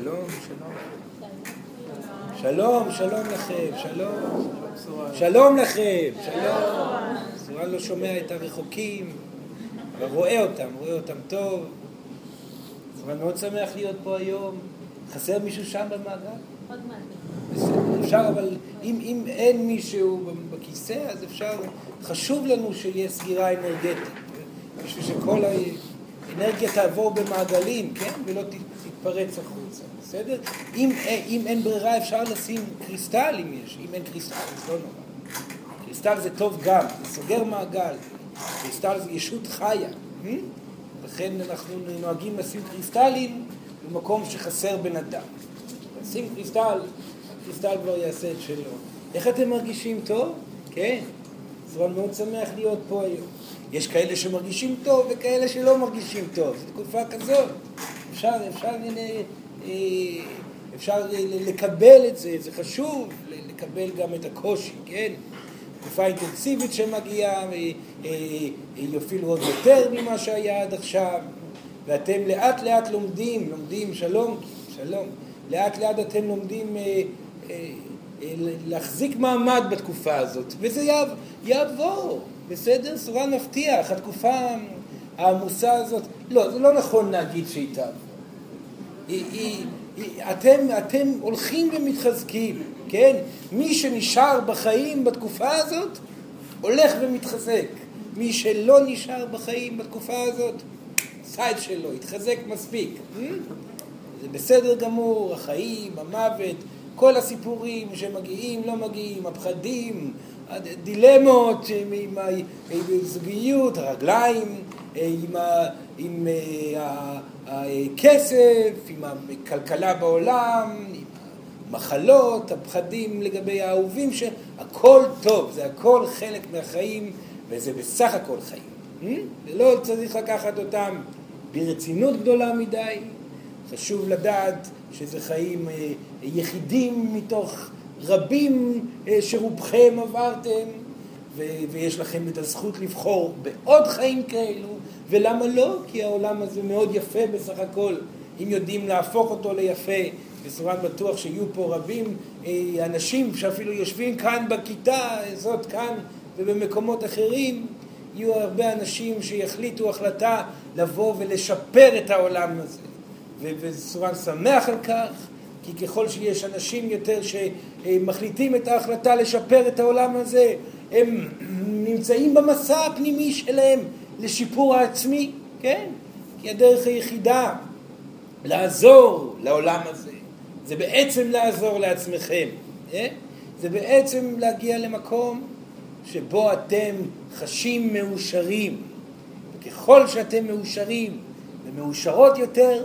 שלום, שלום. שלום, שלום לכם, שלום. שלום לכם, שלום. סורן לא שומע את הרחוקים, אבל רואה אותם טוב. סורן מאוד שמח להיות פה היום. חסר מישהו שם במעגל? עוד מעט. אפשר, אבל אם אין מישהו בכיסא, אז אפשר, חשוב לנו שיהיה סגירה אנרגטית, בשביל שכל האנרגיה תעבור במעגלים, כן? ולא תתפרץ החוצה, בסדר? אם אין ברירה, אפשר לשים קריסטל אם יש, אם אין קריסטל, זה לא נורא. קריסטל זה טוב גם, זה סוגר מעגל, קריסטל זה ישות חיה, לכן אנחנו נוהגים לשים קריסטלים במקום שחסר בן אדם. שים קריסטל, הקריסטל כבר יעשה את שלו. איך אתם מרגישים טוב? כן, סורן מאוד שמח להיות פה היום. יש כאלה שמרגישים טוב וכאלה שלא מרגישים טוב, זו תקופה כזאת. אפשר לקבל את זה, זה חשוב, לקבל גם את הקושי, כן? תקופה אינטנסיבית שמגיעה, היא אפילו עוד יותר ממה שהיה עד עכשיו, ואתם לאט לאט לומדים, שלום, שלום. לאט אתם לומדים להחזיק מעמד בתקופה הזאת, וזה יעבור, בסדר? סורן מבטיח, התקופה העמוסה הזאת, לא, זה לא נכון להגיד שהיא תעבור. אתם הולכים ומתחזקים, כן? מי שנשאר בחיים בתקופה הזאת, הולך ומתחזק. מי שלא נשאר בחיים בתקופה הזאת, סייד שלו, התחזק מספיק. זה בסדר גמור, החיים, המוות, כל הסיפורים שמגיעים, לא מגיעים, הפחדים, הדילמות עם הזוגיות, הרגליים, עם הכסף, עם הכלכלה בעולם, עם המחלות, הפחדים לגבי האהובים, הכל טוב, זה הכל חלק מהחיים, וזה בסך הכל חיים. ולא צריך לקחת אותם ברצינות גדולה מדי, חשוב לדעת שזה חיים יחידים מתוך רבים שרובכם עברתם, ויש לכם את הזכות לבחור בעוד חיים כאלו, ולמה לא? כי העולם הזה מאוד יפה בסך הכל, אם יודעים להפוך אותו ליפה, וסורן בטוח שיהיו פה רבים, אנשים שאפילו יושבים כאן בכיתה, זאת כאן ובמקומות אחרים, יהיו הרבה אנשים שיחליטו החלטה לבוא ולשפר את העולם הזה. וסורן שמח על כך, כי ככל שיש אנשים יותר שמחליטים את ההחלטה לשפר את העולם הזה, הם נמצאים במסע הפנימי שלהם לשיפור העצמי, כן? כי הדרך היחידה לעזור לעולם הזה, זה בעצם לעזור לעצמכם, כן? זה בעצם להגיע למקום שבו אתם חשים מאושרים, וככל שאתם מאושרים ומאושרות יותר,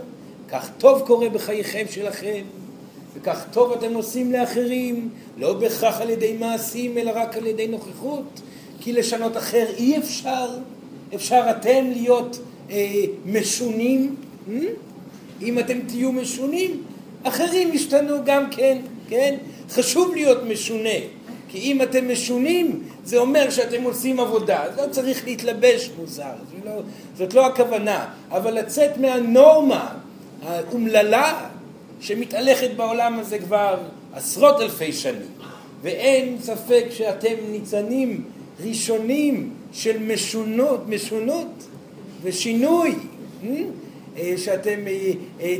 כך טוב קורה בחייכם שלכם, וכך טוב אתם עושים לאחרים, לא בכך על ידי מעשים, אלא רק על ידי נוכחות, כי לשנות אחר אי אפשר, אפשר אתם להיות משונים, אם אתם תהיו משונים, אחרים ישתנו גם כן, כן? חשוב להיות משונה, כי אם אתם משונים, זה אומר שאתם עושים עבודה, לא צריך להתלבש מוזר, זאת לא הכוונה, אבל לצאת מהנורמה, האומללה שמתהלכת בעולם הזה כבר עשרות אלפי שנים, ואין ספק שאתם ניצנים ראשונים של משונות ושינוי, שאתם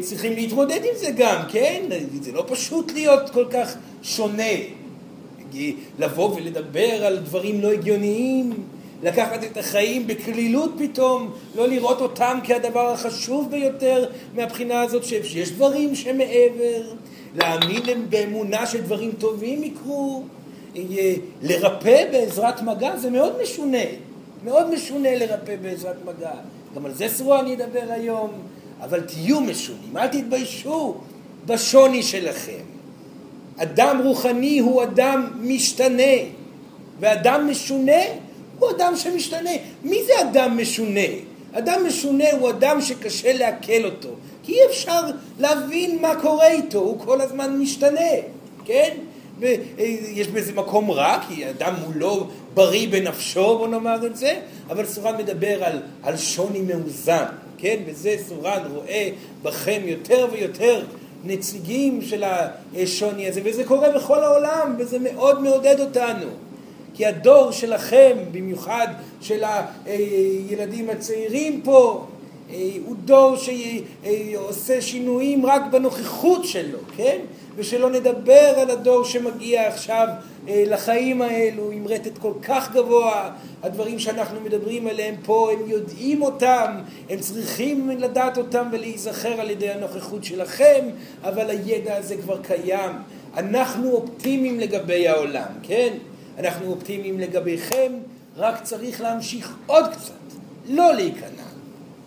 צריכים להתמודד עם זה גם, כן? זה לא פשוט להיות כל כך שונה, לבוא ולדבר על דברים לא הגיוניים, לקחת את החיים בקלילות פתאום, לא לראות אותם כהדבר החשוב ביותר מהבחינה הזאת שיש דברים שמעבר, להאמין באמונה שדברים טובים יקרו, לרפא בעזרת מגע, זה מאוד משונה, מאוד משונה לרפא בעזרת מגע. גם על זה סורן ידבר היום, אבל תהיו משונים, אל תתביישו בשוני שלכם. אדם רוחני הוא אדם משתנה, ואדם משונה הוא אדם שמשתנה. מי זה אדם משונה? אדם משונה הוא אדם שקשה להקל אותו, כי אי אפשר להבין מה קורה איתו, הוא כל הזמן משתנה, כן? יש באיזה מקום רע, כי אדם הוא לא בריא בנפשו, בוא נאמר את זה, אבל סורן מדבר על שוני מאוזן, כן? וזה סורן רואה בכם יותר ויותר נציגים של השוני הזה, וזה קורה בכל העולם, וזה מאוד מעודד אותנו. כי הדור שלכם, במיוחד של הילדים הצעירים פה, הוא דור שעושה שינויים רק בנוכחות שלו, כן? ושלא נדבר על הדור שמגיע עכשיו לחיים האלו, עם רטט כל כך גבוה, הדברים שאנחנו מדברים עליהם פה, הם יודעים אותם, הם צריכים לדעת אותם ולהיזכר על ידי הנוכחות שלכם, אבל הידע הזה כבר קיים. אנחנו אופטימיים לגבי העולם, כן? אנחנו אופטימיים לגביכם, רק צריך להמשיך עוד קצת, לא להיכנע.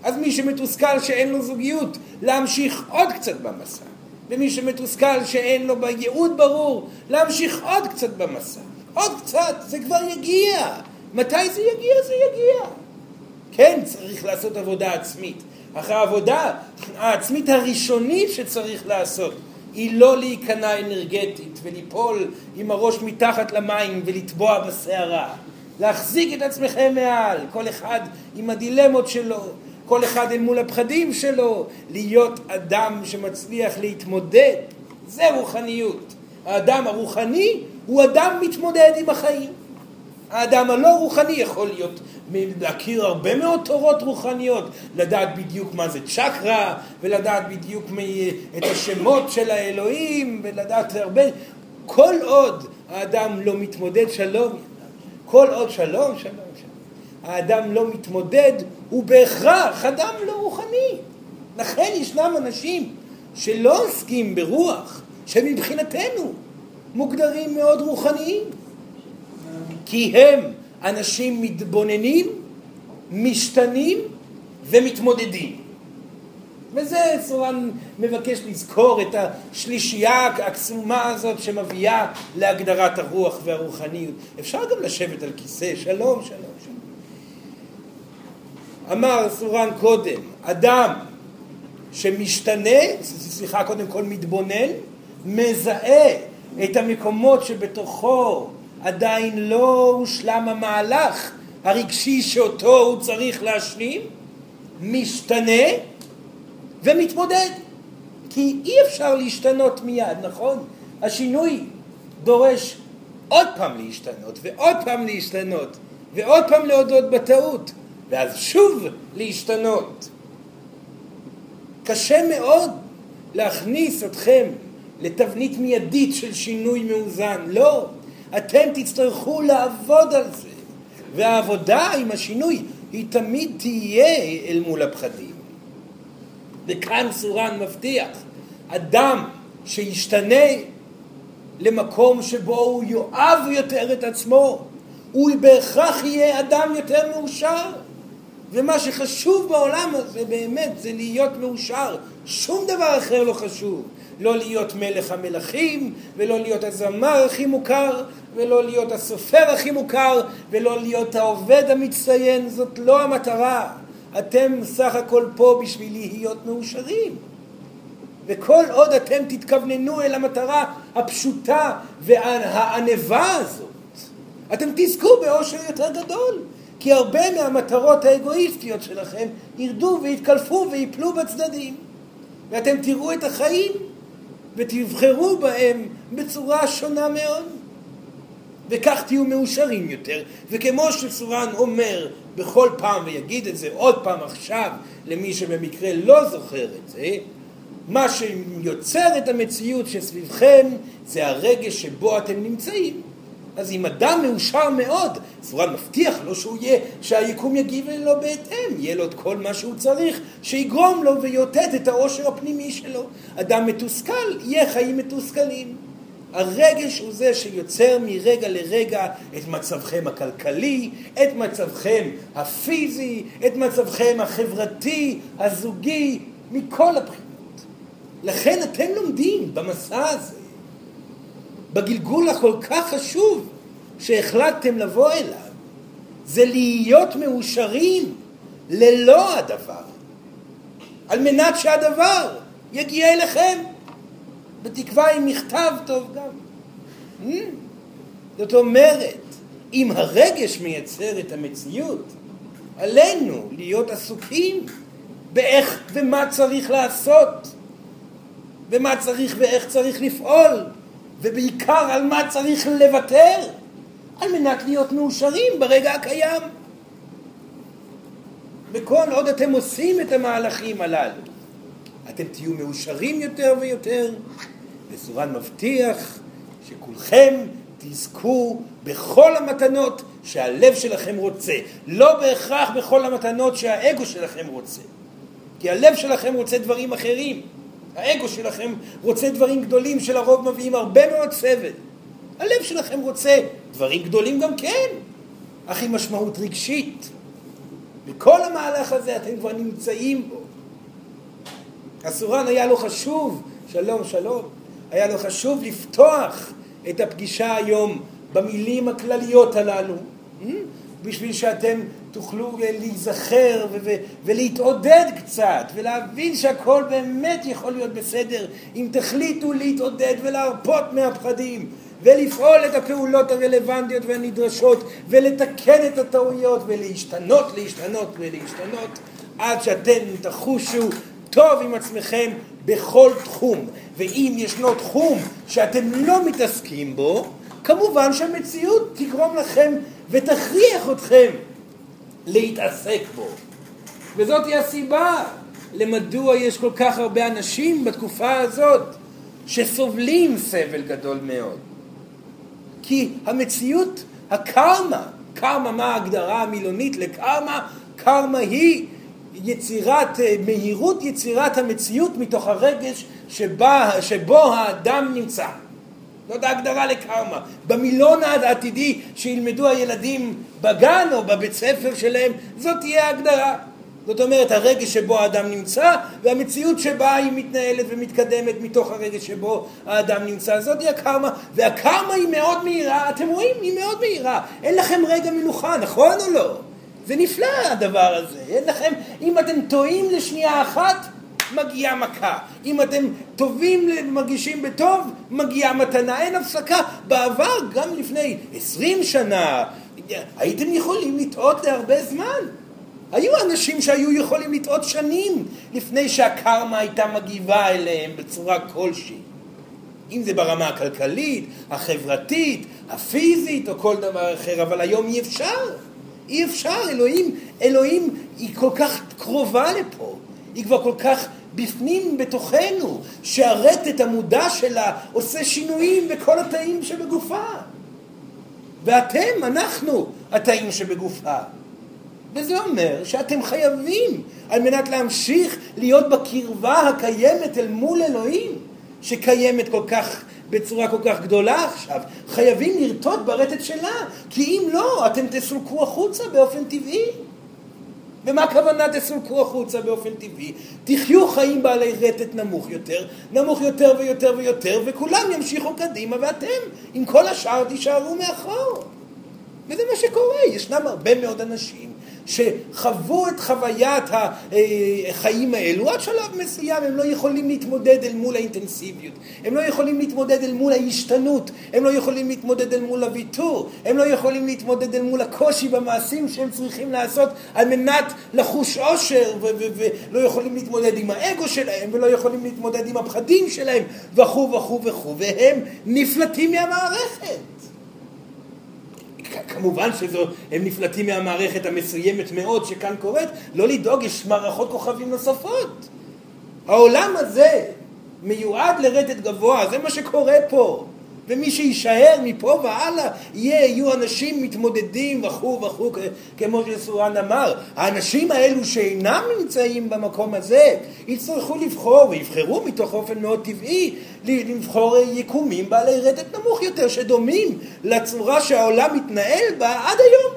אז מי שמתוסכל שאין לו זוגיות, להמשיך עוד קצת במסע. ומי שמתוסכל שאין לו בייעוד ברור, להמשיך עוד קצת במסע. עוד קצת, זה כבר יגיע. מתי זה יגיע? זה יגיע. כן, צריך לעשות עבודה עצמית. אך העבודה העצמית הראשונית שצריך לעשות, היא לא להיכנע אנרגטית וליפול עם הראש מתחת למים ולטבוע בסערה. להחזיק את עצמכם מעל, כל אחד עם הדילמות שלו, כל אחד אל מול הפחדים שלו, להיות אדם שמצליח להתמודד. זה רוחניות. האדם הרוחני הוא אדם מתמודד עם החיים. האדם הלא רוחני יכול להיות, להכיר הרבה מאוד תורות רוחניות, לדעת בדיוק מה זה צ'קרה, ולדעת בדיוק את השמות של האלוהים, ולדעת הרבה. כל עוד האדם לא מתמודד, שלום, כל עוד שלום, שלום, שלום. האדם לא מתמודד, הוא בהכרח אדם לא רוחני. לכן ישנם אנשים שלא עוסקים ברוח, שמבחינתנו מוגדרים מאוד רוחניים. כי הם אנשים מתבוננים, משתנים ומתמודדים. וזה סורן מבקש לזכור את השלישייה הקסומה הזאת שמביאה להגדרת הרוח והרוחניות. אפשר גם לשבת על כיסא, שלום, שלום, שלום. אמר סורן קודם, אדם שמשתנה, קודם כל מתבונן, מזהה את המקומות שבתוכו עדיין לא הושלם המהלך הרגשי שאותו הוא צריך להשלים, משתנה ומתמודד. כי אי אפשר להשתנות מיד, נכון? השינוי דורש עוד פעם להשתנות, ועוד פעם להשתנות, ועוד פעם להודות בטעות, ואז שוב להשתנות. קשה מאוד להכניס אתכם לתבנית מיידית של שינוי מאוזן, לא. אתם תצטרכו לעבוד על זה. והעבודה עם השינוי היא תמיד תהיה אל מול הפחדים. וכאן סורן מבטיח, אדם שישתנה למקום שבו הוא יאהב יותר את עצמו, הוא בהכרח יהיה אדם יותר מאושר. ומה שחשוב בעולם הזה באמת זה להיות מאושר. שום דבר אחר לא חשוב. לא להיות מלך המלכים, ולא להיות הזמר הכי מוכר, ולא להיות הסופר הכי מוכר, ולא להיות העובד המצטיין. זאת לא המטרה. אתם סך הכל פה בשביל להיות מאושרים. וכל עוד אתם תתכווננו אל המטרה הפשוטה והענבה הזאת, אתם תזכו באושר יותר גדול. כי הרבה מהמטרות האגואיסטיות שלכם ירדו ויתקלפו ויפלו בצדדים. ואתם תראו את החיים ותבחרו בהם בצורה שונה מאוד. וכך תהיו מאושרים יותר. וכמו שסורן אומר בכל פעם, ויגיד את זה עוד פעם עכשיו למי שבמקרה לא זוכר את זה, מה שיוצר את המציאות שסביבכם זה הרגש שבו אתם נמצאים. אז אם אדם מאושר מאוד, סורן מבטיח לו שהיקום יגיב לו בהתאם, יהיה לו את כל מה שהוא צריך, שיגרום לו ויוטט את העושר הפנימי שלו. אדם מתוסכל, יהיה חיים מתוסכלים. הרגש הוא זה שיוצר מרגע לרגע את מצבכם הכלכלי, את מצבכם הפיזי, את מצבכם החברתי, הזוגי, מכל הבחינות. לכן אתם לומדים במסע הזה, בגלגול הכל כך חשוב שהחלטתם לבוא אליו, זה להיות מאושרים ללא הדבר, על מנת שהדבר יגיע אליכם, בתקווה עם מכתב טוב גם. זאת אומרת, אם הרגש מייצר את המציאות, עלינו להיות עסוקים באיך ומה צריך לעשות, ומה צריך ואיך צריך לפעול, ובעיקר על מה צריך לוותר, על מנת להיות מאושרים ברגע הקיים. וכל עוד אתם עושים את המהלכים הללו, אתם תהיו מאושרים יותר ויותר, וסורן מבטיח שכולכם תזכו בכל המתנות שהלב שלכם רוצה, לא בהכרח בכל המתנות שהאגו שלכם רוצה, כי הלב שלכם רוצה דברים אחרים, האגו שלכם רוצה דברים גדולים שלרוב מביאים הרבה מאוד סבל. הלב שלכם רוצה דברים גדולים גם כן, אך עם משמעות רגשית. בכל המהלך הזה אתם כבר נמצאים בו. הסורן היה לו חשוב, שלום שלום, היה לו חשוב לפתוח את הפגישה היום במילים הכלליות הללו, בשביל שאתם תוכלו להיזכר ולהתעודד קצת, ולהבין שהכל באמת יכול להיות בסדר, אם תחליטו להתעודד ולהרפות מהפחדים, ולפעול את הפעולות הרלוונטיות והנדרשות, ולתקן את הטעויות, ולהשתנות, עד שאתם תחושו טוב עם עצמכם בכל תחום. ואם ישנו תחום שאתם לא מתעסקים בו, כמובן שהמציאות תגרום לכם ותכריח אתכם להתעסק בו. וזאת היא הסיבה למדוע יש כל כך הרבה אנשים בתקופה הזאת שסובלים סבל גדול מאוד. כי המציאות, הקרמה, מה ההגדרה המילונית לקרמה? קרמה היא יצירת המציאות מתוך הרגש שבו האדם נמצא. זאת ההגדרה לקרמה. במילון העתידי שילמדו הילדים בגן או בבית ספר שלהם, זאת תהיה ההגדרה. זאת אומרת, הרגש שבו האדם נמצא, והמציאות שבה היא מתנהלת ומתקדמת מתוך הרגש שבו האדם נמצא. זאת היא הקרמה, והקרמה היא מאוד מהירה. אתם רואים? היא מאוד מהירה. אין לכם רגע מנוחה, נכון או לא? זה נפלא הדבר הזה. אין לכם, אם אתם טועים לשנייה אחת, מגיעה מכה. אם אתם טובים, מרגישים בטוב, מגיעה מתנה. אין הפסקה. בעבר, גם לפני 20 שנה, הייתם יכולים לטעות להרבה זמן. היו אנשים שהיו יכולים לטעות שנים לפני שהקרמה הייתה מגיבה אליהם בצורה כלשהי. אם זה ברמה הכלכלית, החברתית, הפיזית או כל דבר אחר. אבל היום אי אפשר. אי אפשר. אלוהים היא כל כך קרובה לפה. היא כבר כל כך בפנים בתוכנו, שהרטט המודע שלה עושה שינויים בכל התאים שבגופה. ואתם, אנחנו, התאים שבגופה. וזה אומר שאתם חייבים, על מנת להמשיך להיות בקרבה הקיימת אל מול אלוהים, שקיימת כל כך בצורה כל כך גדולה עכשיו, חייבים לרטוט ברטט שלה, כי אם לא, אתם תסולקו החוצה באופן טבעי. ומה הכוונה תסולקו החוצה באופן טבעי? תחיו חיים בעלי רטט נמוך יותר, נמוך יותר ויותר ויותר, וכולם ימשיכו קדימה, ואתם עם כל השאר תישארו מאחור. וזה מה שקורה. ישנם הרבה מאוד אנשים שחוו את חוויית החיים האלו, עד שלב מסוים הם לא יכולים להתמודד אל מול האינטנסיביות, הם לא יכולים להתמודד אל מול ההשתנות, הם לא יכולים להתמודד אל מול הוויתור, הם לא יכולים להתמודד אל מול הקושי במעשים שהם צריכים לעשות על מנת לחוש אושר, ולא יכולים להתמודד עם האגו שלהם, ולא יכולים להתמודד עם הפחדים שלהם, וכו', והם נפלטים מהמערכת. כמובן שהם נפלטים מהמערכת המסוימת מאוד שכאן קורית. לא לדאוג, יש מערכות כוכבים נוספות. העולם הזה מיועד לרדת גבוה, זה מה שקורה פה. ומי שישאר מפה והלאה, יהיו אנשים מתמודדים וכו', כמו שסורן אמר. האנשים האלו שאינם נמצאים במקום הזה, יצטרכו לבחור, ויבחרו מתוך אופן מאוד טבעי, לבחור יקומים בעלי רטט נמוך יותר, שדומים לצורה שהעולם מתנהל בה עד היום.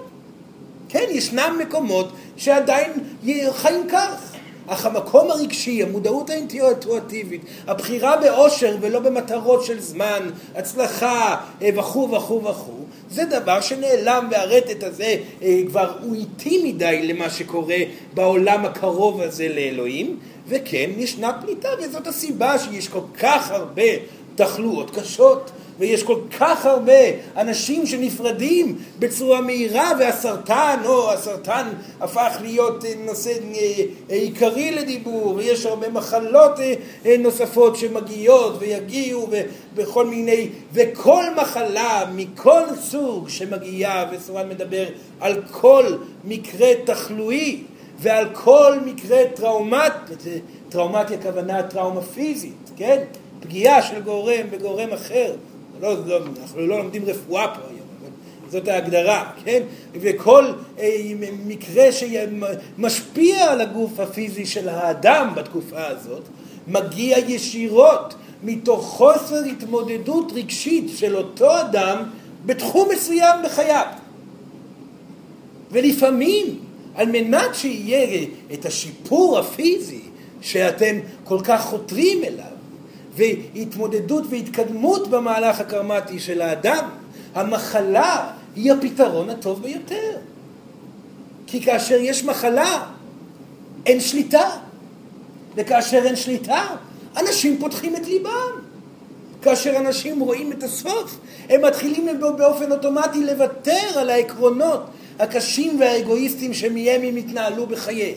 כן, ישנם מקומות שעדיין חיים כך. אך המקום הרגשי, המודעות האינטואיטיבית, הבחירה באושר ולא במטרות של זמן, הצלחה וכו', זה דבר שנעלם, והרטט הזה כבר הוא איטי מדי למה שקורה בעולם הקרוב הזה לאלוהים. וכן, ישנה פליטה, וזאת הסיבה שיש כל כך הרבה תחלואות קשות, ויש כל כך הרבה אנשים שנפרדים בצורה מהירה, והסרטן, או הסרטן הפך להיות נושא עיקרי לדיבור, ויש הרבה מחלות נוספות שמגיעות ויגיעו ובכל מיני, וכל מחלה מכל סוג שמגיעה, וסורן מדבר על כל מקרה תחלואי ועל כל מקרה טראומטיה, כוונה טראומה פיזית, כן? פגיעה של גורם בגורם אחר. אנחנו לא לומדים רפואה פה היום, אבל זאת ההגדרה, כן? וכל מקרה שמשפיע על הגוף הפיזי של האדם בתקופה הזאת, מגיע ישירות מתוך חוסר התמודדות רגשית של אותו אדם בתחום מסוים בחייו. ולפעמים, על מנת שיהיה את השיפור הפיזי שאתם כל כך חותרים אליו, והתמודדות והתקדמות במהלך הקרמטי של האדם, המחלה היא הפתרון הטוב ביותר. כי כאשר יש מחלה, אין שליטה. וכאשר אין שליטה, אנשים פותחים את ליבם. כאשר אנשים רואים את הסוף, הם מתחילים באופן אוטומטי לוותר על העקרונות הקשים והאגואיסטים שמהם הם התנהלו בחייהם,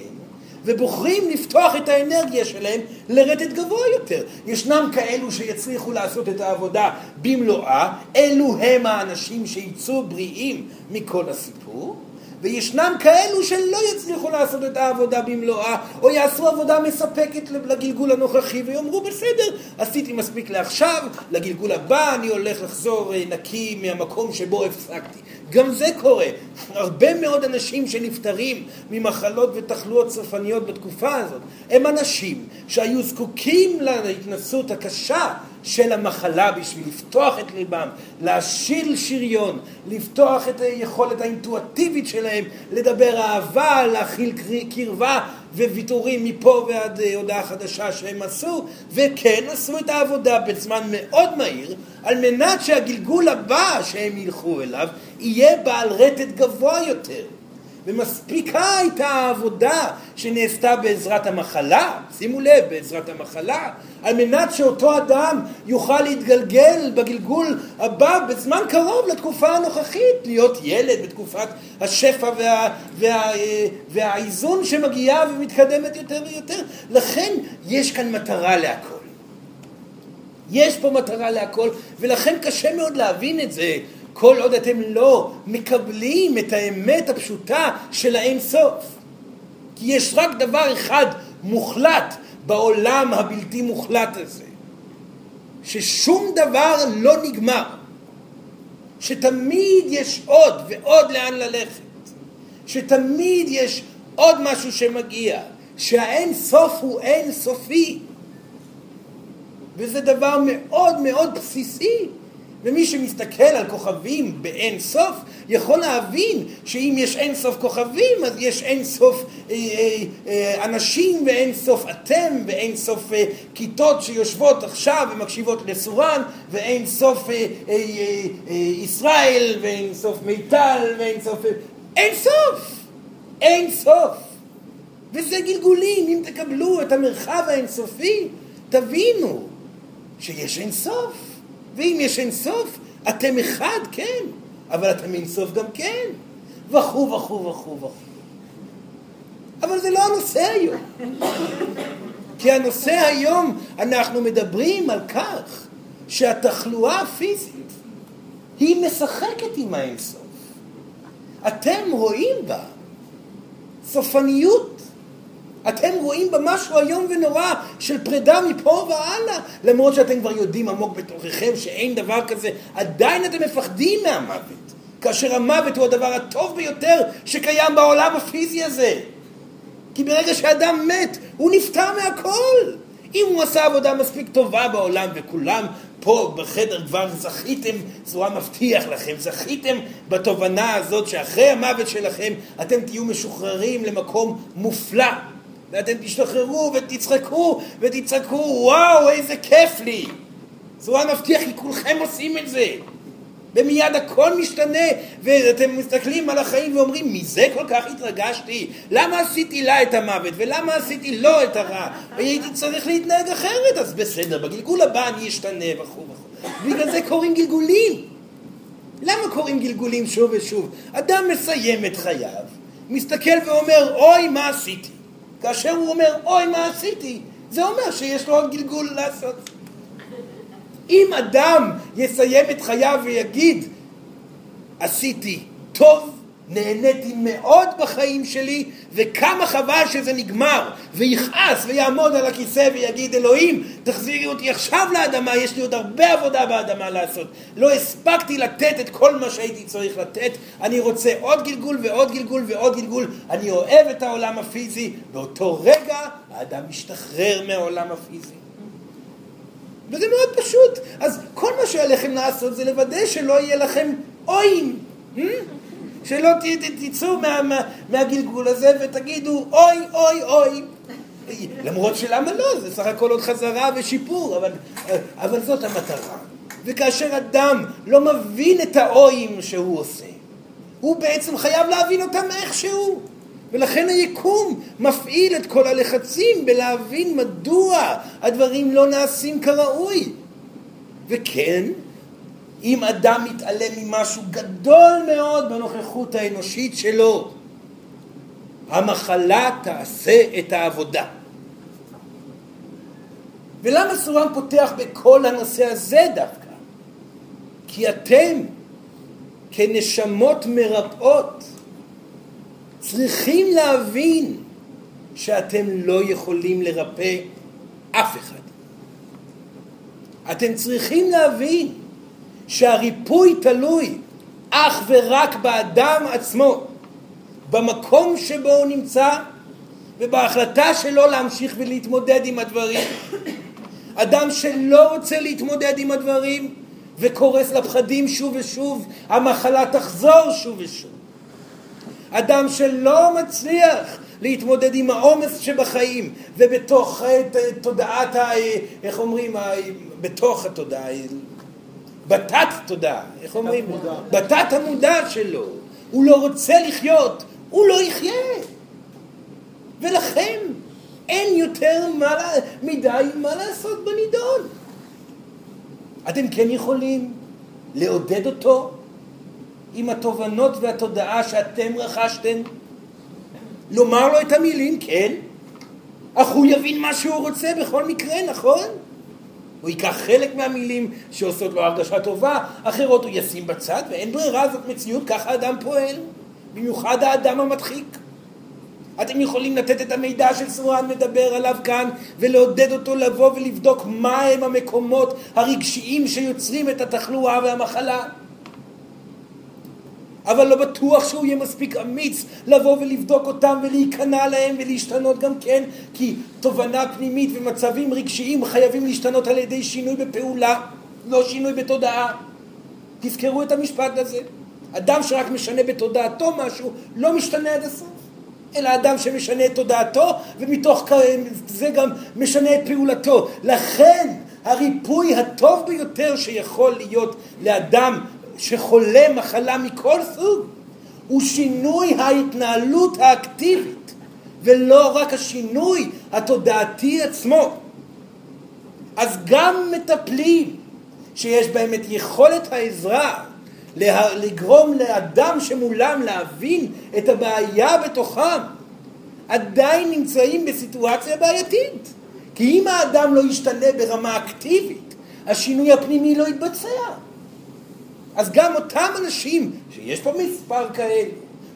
ובוחרים לפתוח את האנרגיה שלהם לרדת גבוה יותר. ישנם כאלו שיצריכו לעשות את העבודה במלואה, אלו הם האנשים שיצאו בריאים מכל הסיפור, וישנם כאלו שלא יצליחו לעשות את העבודה במלואה, או יעשו עבודה מספקת לגלגול הנוכחי, ויאמרו בסדר, עשיתי מספיק לעכשיו, לגלגול הבא אני הולך לחזור נקי מהמקום שבו הפסקתי. גם זה קורה. הרבה מאוד אנשים שנפטרים ממחלות ותחלואות סופניות בתקופה הזאת, הם אנשים שהיו זקוקים להתנסות הקשה של המחלה בשביל לפתוח את ליבם, להשיל שריון, לפתוח את היכולת האינטואטיבית שלהם, לדבר אהבה, להכיל קרבה וויתורים מפה ועד הודעה חדשה שהם עשו, וכן עשו את העבודה בזמן מאוד מהיר, על מנת שהגלגול הבא שהם ילכו אליו יהיה בעל רטט גבוה יותר. ומספיקה הייתה העבודה שנעשתה בעזרת המחלה, שימו לב, בעזרת המחלה, על מנת שאותו אדם יוכל להתגלגל בגלגול הבא בזמן קרוב לתקופה הנוכחית, להיות ילד בתקופת השפע והאיזון שמגיעה ומתקדמת יותר ויותר. לכן יש כאן מטרה להכל. יש פה מטרה להכל, ולכן קשה מאוד להבין את זה, כל עוד אתם לא מקבלים את האמת הפשוטה של האין סוף. כי יש רק דבר אחד מוחלט בעולם הבלתי מוחלט הזה, ששום דבר לא נגמר, שתמיד יש עוד ועוד לאן ללכת, שתמיד יש עוד משהו שמגיע, שהאין סוף הוא אין סופי. וזה דבר מאוד מאוד בסיסי. ומי שמסתכל על כוכבים באין סוף יכול להבין שאם יש אין סוף כוכבים, אז יש אין סוף אנשים, ואין סוף אתם, ואין סוף כיתות שיושבות עכשיו ומקשיבות לסורן, ואין סוף ישראל, ואין סוף מיטל, ואין סוף אין סוף, אין סוף. וזה גלגולים. אם תקבלו את המרחב האינסופי, תבינו שיש אין סוף. ואם יש אין סוף, אתם אחד, כן, אבל אתם אין סוף גם כן. וכו, וכו, וכו, וכו. אבל זה לא הנושא היום. כי הנושא היום, אנחנו מדברים על כך שהתחלואה הפיזית, היא משחקת עם האין סוף. אתם רואים בה סופניות. אתם רואים במשהו היום ונורא של פרידה מפה והלאה, למרות שאתם כבר יודעים עמוק בתוככם שאין דבר כזה, עדיין אתם מפחדים מהמוות, כאשר המוות הוא הדבר הטוב ביותר שקיים בעולם הפיזי הזה. כי ברגע שאדם מת, הוא נפטר מהכל. אם הוא עשה עבודה מספיק טובה בעולם, וכולם פה בחדר כבר זכיתם, זורם מבטיח לכם, זכיתם בתובנה הזאת שאחרי המוות שלכם אתם תהיו משוחררים למקום מופלא, ואתם תשתחררו ותצחקו ותצחקו, וואו איזה כיף לי. זורם מבטיח כי כולכם עושים את זה. במיד הכל משתנה, ואתם מסתכלים על החיים ואומרים, מזה כל כך התרגשתי, למה עשיתי לה את המוות, ולמה עשיתי לו את הרע, הייתי צריך להתנהג אחרת, אז בסדר, בגלגול הבא אני אשתנה וכו'. בגלל זה קוראים גלגולים. למה קוראים גלגולים שוב ושוב? אדם מסיים את חייו, מסתכל ואומר, אוי מה עשיתי. כאשר הוא אומר, אוי מה עשיתי, זה אומר שיש לו עוד גלגול לעשות. אם אדם יסיים את חייו ויגיד, עשיתי טוב, נהניתי מאוד בחיים שלי, וכמה חבל שזה נגמר, ויכעס ויעמוד על הכיסא ויגיד, אלוהים, תחזירי אותי עכשיו לאדמה, יש לי עוד הרבה עבודה באדמה לעשות. לא הספקתי לתת את כל מה שהייתי צריך לתת, אני רוצה עוד גלגול ועוד גלגול ועוד גלגול, אני אוהב את העולם הפיזי, באותו רגע האדם משתחרר מהעולם הפיזי. וזה מאוד פשוט. אז כל מה שעליכם לעשות זה לוודא שלא יהיה לכם אויים. שלא תצאו מהגלגול הזה ותגידו אוי, אוי, אוי. למרות שלמה לא, זה סך הכל עוד חזרה ושיפור, אבל זאת המטרה. וכאשר אדם לא מבין את האויים שהוא עושה, הוא בעצם חייב להבין אותם איכשהו. ולכן היקום מפעיל את כל הלחצים בלהבין מדוע הדברים לא נעשים כראוי. וכן, אם אדם מתעלם ממשהו גדול מאוד בנוכחות האנושית שלו, המחלה תעשה את העבודה. ולמה סורן פותח בכל הנושא הזה דווקא? כי אתם, כנשמות מרפאות, צריכים להבין שאתם לא יכולים לרפא אף אחד. אתם צריכים להבין שהריפוי תלוי אך ורק באדם עצמו, במקום שבו הוא נמצא ובהחלטה שלו להמשיך ולהתמודד עם הדברים. אדם שלא רוצה להתמודד עם הדברים וקורס לפחדים שוב ושוב, המחלה תחזור שוב ושוב. אדם שלא מצליח להתמודד עם העומס שבחיים, ובתוך תודעת, איך אומרים, בתוך התודעה, בתת תודעה, איך אומרים? בתת המודע שלו. הוא לא רוצה לחיות, הוא לא יחיה. ולכן אין יותר מדי מה לעשות בנידון. אתם כן יכולים לעודד אותו, עם התובנות והתודעה שאתם רכשתם, לומר לו את המילים, כן, אך הוא יבין מה שהוא רוצה בכל מקרה, נכון? הוא ייקח חלק מהמילים שעושות לו הרגשה טובה, אחרות הוא ישים בצד, ואין ברירה, זאת מציאות, ככה האדם פועל, במיוחד האדם המדחיק. אתם יכולים לתת את המידע של סורן מדבר עליו כאן, ולעודד אותו לבוא ולבדוק מה הם המקומות הרגשיים שיוצרים את התחלואה והמחלה. אבל לא בטוח שהוא יהיה מספיק אמיץ לבוא ולבדוק אותם ולהיכנע להם ולהשתנות גם כן, כי תובנה פנימית ומצבים רגשיים חייבים להשתנות על ידי שינוי בפעולה, לא שינוי בתודעה. תזכרו את המשפט הזה. אדם שרק משנה בתודעתו משהו לא משתנה עד הסוף, אלא אדם שמשנה את תודעתו ומתוך זה גם משנה את פעולתו. לכן הריפוי הטוב ביותר שיכול להיות לאדם שחולה מחלה מכל סוג הוא שינוי ההתנהלות האקטיבית, ולא רק השינוי התודעתי עצמו. אז גם מטפלים שיש בהם את יכולת העזרה לגרום לאדם שמולם להבין את הבעיה בתוכם, עדיין נמצאים בסיטואציה בעייתית, כי אם האדם לא ישתנה ברמה אקטיבית, השינוי הפנימי לא יתבצע. אז גם אותם אנשים, שיש פה מספר כאלה,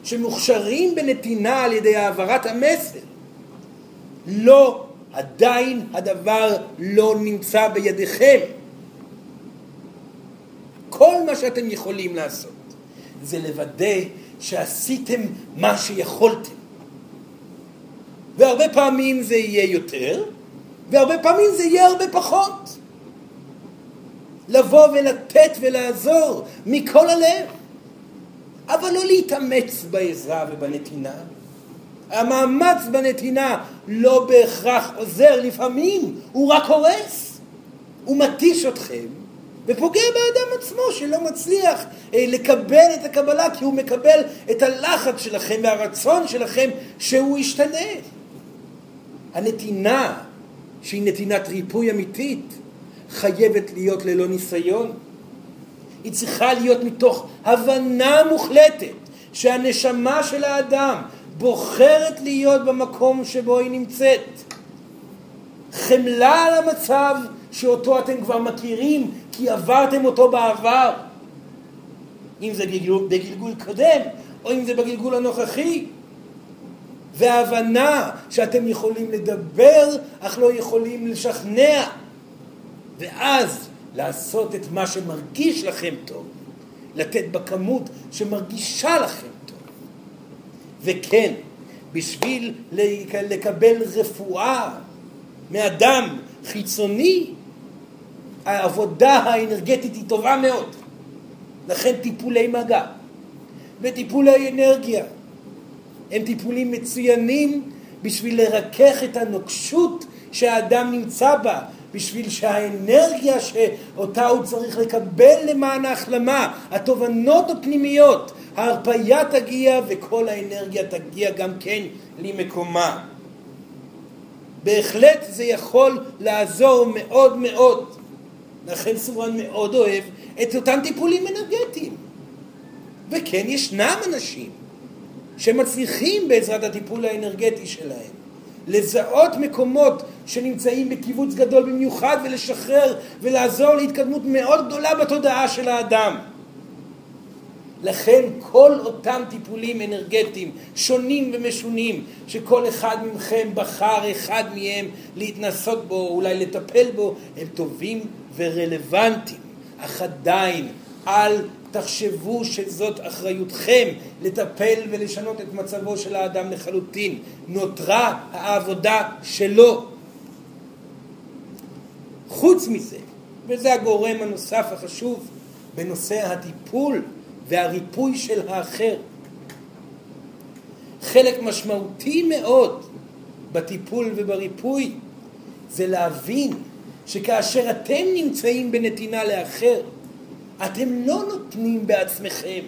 שמוכשרים בנתינה על ידי העברת המסר, לא, עדיין הדבר לא נמצא בידיכם. כל מה שאתם יכולים לעשות, זה לוודא שעשיתם מה שיכולתם. והרבה פעמים זה יהיה יותר, והרבה פעמים זה יהיה הרבה פחות. לבוא ולתת ולעזור מכל הלב, אבל לא להתאמץ בעזרה ובנתינה. המאמץ בנתינה לא בהכרח עוזר, לפעמים הוא רק הורס. הוא מתיש אתכם ופוגע באדם עצמו שלא מצליח לקבל את הקבלה, כי הוא מקבל את הלחץ שלכם והרצון שלכם שהוא ישתנה. הנתינה, שהיא נתינת ריפוי אמיתית, חייבת להיות ללא ניסיון. היא צריכה להיות מתוך הבנה מוחלטת שהנשמה של האדם בוחרת להיות במקום שבו היא נמצאת. חמלה על המצב שאותו אתם כבר מכירים, כי עברתם אותו בעבר. אם זה בגלגול קודם, או אם זה בגלגול הנוכחי. וההבנה שאתם יכולים לדבר, אך לא יכולים לשכנע. ואז לעשות את מה שמרגיש לכם טוב. לתת בכמות שמרגישה לכם טוב. וכן, בשביל לקבל רפואה מאדם חיצוני, העבודה האנרגטית היא טובה מאוד. לכן טיפולי מגע וטיפולי אנרגיה הם טיפולים מצוינים בשביל לרכך את הנוקשות שהאדם נמצא בה, בשביל שהאנרגיה שאותה הוא צריך לקבל למען ההחלמה, התובנות הפנימיות, ההרפאיה תגיע וכל האנרגיה תגיע גם כן למקומה. בהחלט זה יכול לעזור מאוד מאוד. לכן סורן מאוד אוהב את אותם טיפולים אנרגטיים. וכן, ישנם אנשים שמצליחים בעזרת הטיפול האנרגטי שלהם לזהות מקומות שנמצאים בקיבוץ גדול במיוחד ולשחרר ולעזור להתקדמות מאוד גדולה בתודעה של האדם. לכן כל אותם טיפולים אנרגטיים שונים ומשונים שכל אחד מכם בחר אחד מהם להתנסות בו או אולי לטפל בו, הם טובים ורלוונטיים, אך עדיין אל תחשבו שזאת אחריותכם לטפל ולשנות את מצבו של האדם לחלוטין. נותרה העבודה שלו. חוץ מזה, וזה הגורם הנוסף החשוב בנושא הטיפול והריפוי של האחר, חלק משמעותי מאוד בטיפול ובריפוי זה להבין שכאשר אתם נמצאים בנתינה לאחר, אתם לא נותנים בעצמכם,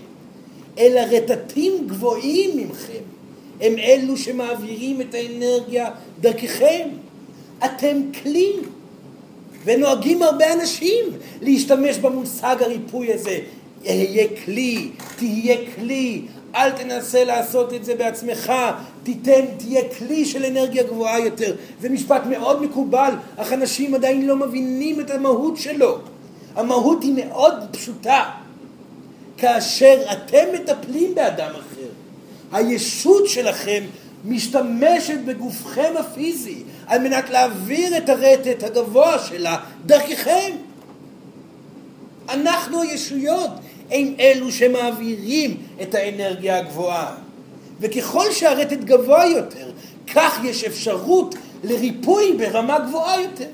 אלא רטטים גבוהים ממכם הם אלו שמעבירים את האנרגיה דרככם. אתם כלי, ונוהגים הרבה אנשים להשתמש במושג הריפוי הזה, יהיה כלי, תהיה כלי, אל תנסה לעשות את זה בעצמך, תהיה כלי של אנרגיה גבוהה יותר. זה משפט מאוד מקובל, אך אנשים עדיין לא מבינים את המהות שלו. המהות היא מאוד פשוטה. כאשר אתם מטפלים באדם אחר, הישות שלכם משתמשת בגופכם הפיזי על מנת להעביר את הרטט הגבוה שלה דרככם. אנחנו הישויות הם אלו שמעבירים את האנרגיה הגבוהה, וככל שהרטט גבוה יותר, כך יש אפשרות לריפוי ברמה גבוהה יותר.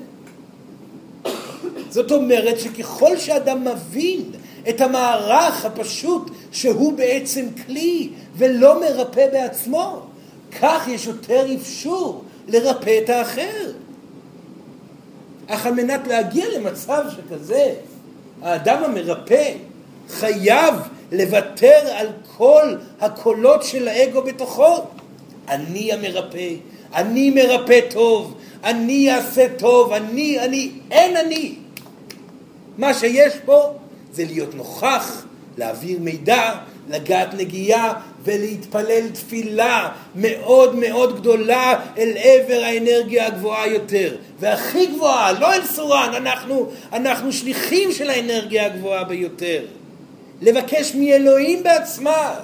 זאת אומרת שככל שאדם מבין את המערך הפשוט שהוא בעצם כלי ולא מרפא בעצמו, כך יש יותר אפשור לרפא את האחר. אך על מנת להגיע למצב שכזה, האדם המרפא חייב לוותר על כל הקולות של האגו בתוכו. אני המרפא, אני מרפא טוב, אני אעשה טוב, אני, אין אני. מה שיש פה זה להיות נוכח, להעביר מידע, לגעת נגיעה ולהתפלל תפילה מאוד מאוד גדולה אל עבר האנרגיה הגבוהה יותר. והכי גבוהה, לא אל סורן, אנחנו שליחים של האנרגיה הגבוהה ביותר. לבקש מאלוהים בעצמה,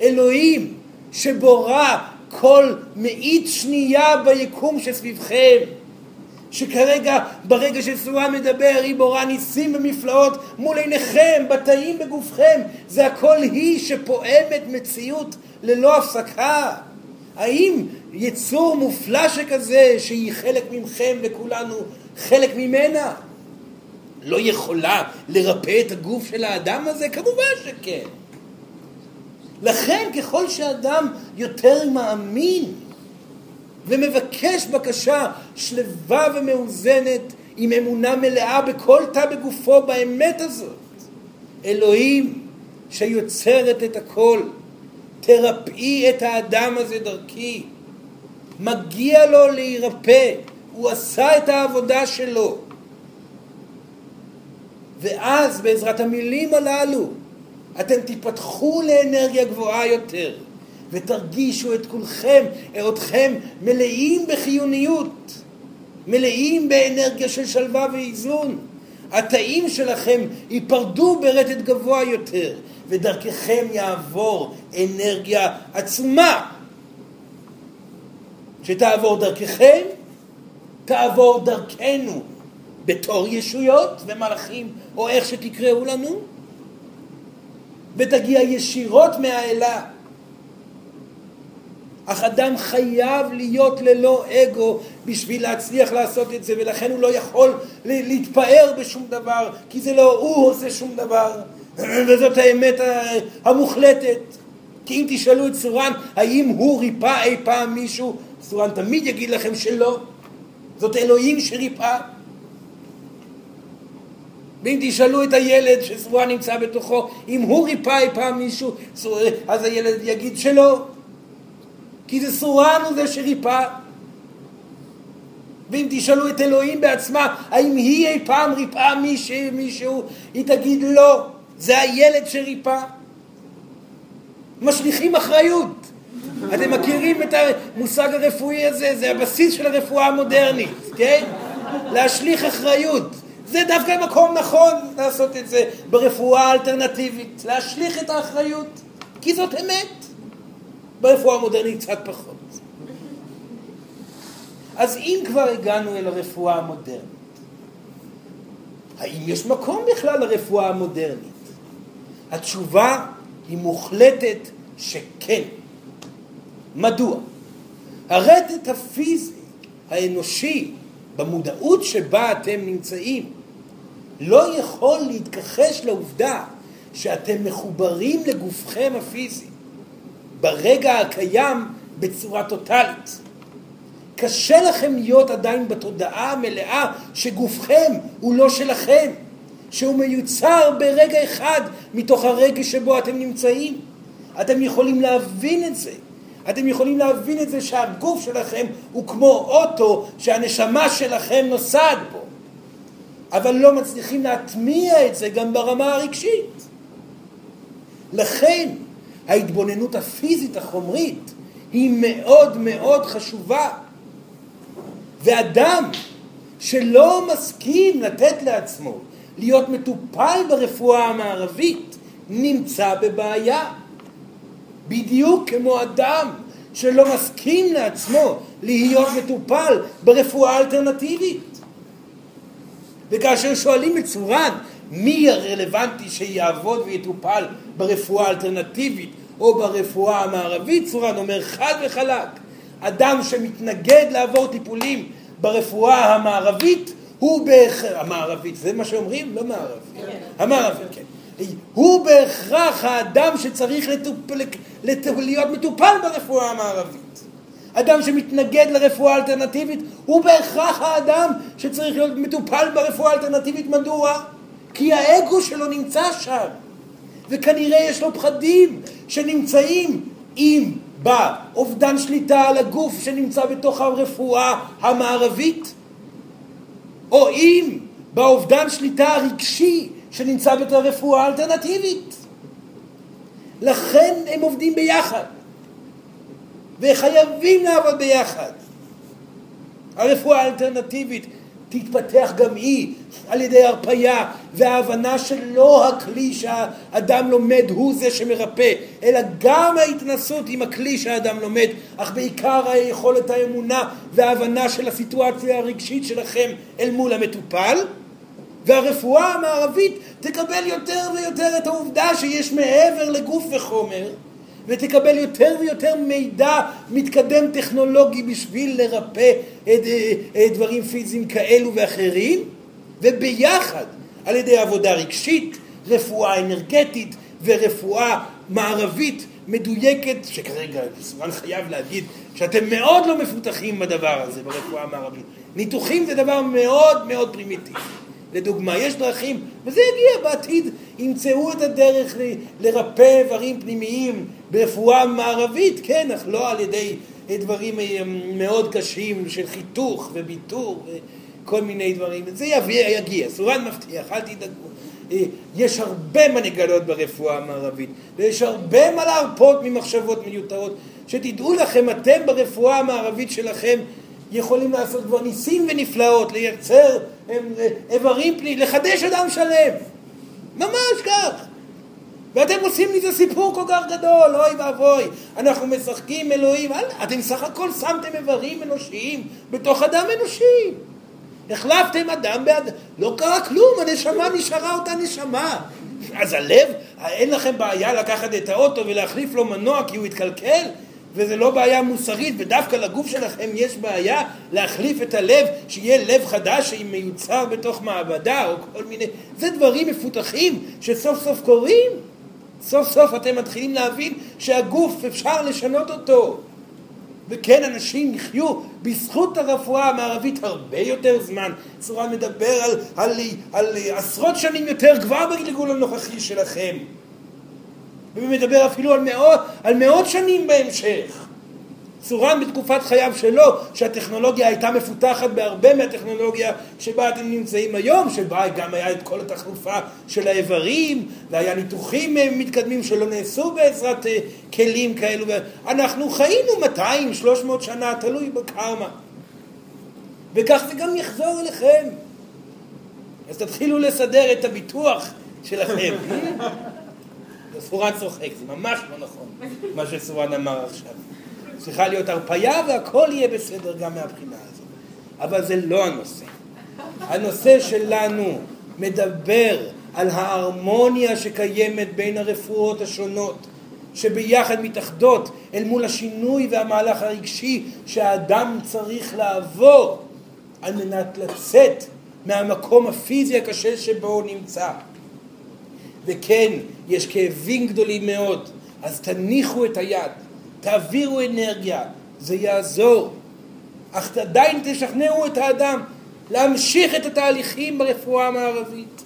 אלוהים שבורא כל מאית שנייה ביקום שסביבכם, שכרגע ברגע שסורן מדבר היא בורא ניסים ומפלאות מול עיניכם, בתאים בגופכם. זה הכל היא שפועמת מציאות ללא הפסקה. האם יצור מופלא שכזה, שהיא חלק ממכם וכולנו חלק ממנה, לא יכולה לרפא את הגוף של האדם הזה? כמובן שכן. לכן ככל שאדם יותר מאמין ומבקש בקשה שלווה ומאוזנת, עם אמונה מלאה בכל תא בגופו באמת הזאת. אלוהים שיוצרת את הכל, תרפאי את האדם הזה דרכי. מגיע לו להירפא, הוא עשה את העבודה שלו. ואז בעזרת המילים הללו אתם תיפתחו לאנרגיה גבוהה יותר, ותרגישו את כולכם, אתכם מלאים בחיוניות, מלאים באנרגיה של שלווה ואיזון. התאים שלכם ייפרדו ברטט גבוה יותר, ודרככם יעבור אנרגיה עצומה, שתעבור דרככם, תעבור דרכנו בתור ישויות ומלאכים, או איך שתקראו לנו, ותגיע ישירות מהאלה. אך אדם חייב להיות ללא אגו בשביל להצליח לעשות את זה, ולכן הוא לא יכול להתפאר בשום דבר, כי זה לא הוא עושה שום דבר, וזאת האמת המוחלטת. כי אם תשאלו את סורן האם הוא ריפא אי פעם מישהו, סורן תמיד יגיד לכם שלא, זאת אלוהים שריפא. ואם תשאלו את הילד שסורן נמצא בתוכו אם הוא ריפא אי פעם מישהו, אז הילד יגיד שלא, כי זה סורן הוא זה שריפא. ואם תשאלו את אלוהים בעצמה האם היא אי פעם ריפאה מישהו, היא תגיד לא, זה הילד שריפא. משליכים אחריות. אתם מכירים את המושג הרפואי הזה? זה הבסיס של הרפואה המודרנית, כן? להשליך אחריות. זה דווקא מקום נכון לעשות את זה ברפואה האלטרנטיבית, להשליך את האחריות, כי זאת אמת. ברפואה המודרנית קצת פחות. אז אם כבר הגענו אל הרפואה המודרנית, האם יש מקום בכלל לרפואה המודרנית? התשובה היא מוחלטת שכן. מדוע? הרטט הפיזי האנושי במודעות שבה אתם נמצאים לא יכול להתכחש לעובדה שאתם מחוברים לגופכם הפיזי ברגע הקיים בצורה טוטלית. קשה לכם להיות עדיין בתודעה המלאה שגופכם הוא לא שלכם, שהוא מיוצר ברגע אחד מתוך הרגע שבו אתם נמצאים. אתם יכולים להבין את זה. אתם יכולים להבין את זה שהגוף שלכם הוא כמו אוטו שהנשמה שלכם נוסעת בו. אבל לא מצליחים להטמיע את זה גם ברמה הרגשית. לכן ההתבוננות הפיזית החומרית היא מאוד מאוד חשובה. ואדם שלא מסכים לתת לעצמו להיות מטופל ברפואה המערבית נמצא בבעיה. בדיוק כמו אדם שלא מסכים לעצמו להיות מטופל ברפואה אלטרנטיבית. וכאשר שואלים את סורן מי הרלוונטי שיעבוד ויטופל ברפואה אלטרנטיבית או ברפואה המערבית, סורן אומר חד וחלק, אדם שמתנגד לעבור טיפולים ברפואה המערבית הוא המערבית, זה מה שאומרים? לא מערבית. המערבית, כן. הוא בהכרח האדם שצריך להיות מטופל ברפואה המערבית. אדם שמתנגד לרפואה אלטרנטיבית הוא בהכרח האדם שצריך להיות מטופל ברפואה אלטרנטיבית. מדוע? כי האגו שלו נמצא שם, וכנראה יש לו פחדים שנמצאים עם באובדן שליטה על הגוף שנמצא בתוך הרפואה המערבית, או עם באובדן שליטה הרגשי שנמצא בתוך הרפואה האלטרנטיבית. לכן הם עובדים ביחד, וחייבים לעבוד ביחד. הרפואה האלטרנטיבית תתפתח גם היא על ידי הרפיה וההבנה שלא הכלי שהאדם לומד הוא זה שמרפא, אלא גם ההתנסות עם הכלי שהאדם לומד, אך בעיקר היכולת האמונה וההבנה של הסיטואציה הרגשית שלכם אל מול המטופל. והרפואה המערבית תקבל יותר ויותר את העובדה שיש מעבר לגוף וחומר, ותקבל יותר ויותר מידע מתקדם טכנולוגי בשביל לרפא דברים פיזיים כאלו ואחרים, וביחד על ידי עבודה רגשית, רפואה אנרגטית ורפואה מערבית מדויקת, שכרגע סורן חייב להגיד שאתם מאוד לא מפותחים בדבר הזה ברפואה המערבית. ניתוחים זה דבר מאוד מאוד פרימיטיבי. לדוגמה, יש דרכים, וזה יגיע בעתיד, ימצאו את הדרך לרפא דברים פנימיים ברפואה מערבית, כן, אך לא על ידי דברים מאוד קשים של חיתוך וביטור וכל מיני דברים. זה יגיע, סורן מבטיח, אל תדאגו. יש הרבה מה לגלות ברפואה המערבית, ויש הרבה מה להרפות ממחשבות מיותרות, שתדעו לכם, אתם ברפואה המערבית שלכם יכולים לעשות כבר ניסים ונפלאות, לייצר איברים פנים, לחדש אדם שלם, ממש כך. ואתם עושים לי את הסיפור כל כך גדול, אוי ואבוי, אנחנו משחקים אלוהים, אתם סך הכל שמתם איברים אנושיים בתוך אדם אנושי. החלפתם אדם באדם, לא קרה כלום, הנשמה נשארה אותה נשמה. אז הלב, אין לכם בעיה לקחת את האוטו ולהחליף לו מנוע כי הוא התקלקל, וזה לא בעיה מוסרית, ודווקא לגוף שלכם יש בעיה להחליף את הלב, שיהיה לב חדש שמיוצר בתוך מעבדה או כל מיני, זה דברים מפותחים שסוף סוף קורים. סוף סוף אתם מתחילים להבין שהגוף אפשר לשנות אותו. וכן, אנשים יחיו בזכות הרפואה המערבית הרבה יותר זמן. סורן מדבר על עשרות שנים יותר כבר בגלגול הנוכחי שלכם. ומדבר אפילו על מאות שנים בהמשך. סורן בתקופת חייו שלו, שהטכנולוגיה הייתה מפותחת בהרבה מהטכנולוגיה שבה אתם נמצאים היום, שבה גם היה את כל התחלופה של האיברים, והיה ניתוחים מתקדמים שלא נעשו בעזרת כלים כאלו. אנחנו חיינו 200-300 שנה, תלוי בקרמה. וכך זה גם יחזור אליכם. אז תתחילו לסדר את הביטוח שלכם. סורן צוחק, זה ממש לא נכון מה שסורן אמר עכשיו. צריכה להיות הרפאיה והכל יהיה בסדר גם מהבחינה הזאת. אבל זה לא הנושא. הנושא שלנו מדבר על ההרמוניה שקיימת בין הרפואות השונות, שביחד מתאחדות אל מול השינוי והמהלך הרגשי שהאדם צריך לעבור על מנת לצאת מהמקום הפיזי הקשה שבו הוא נמצא. וכן, יש כאבים גדולים מאוד, אז תניחו את היד, תעבירו אנרגיה, זה יעזור. אך עדיין תשכנעו את האדם להמשיך את התהליכים ברפואה המערבית.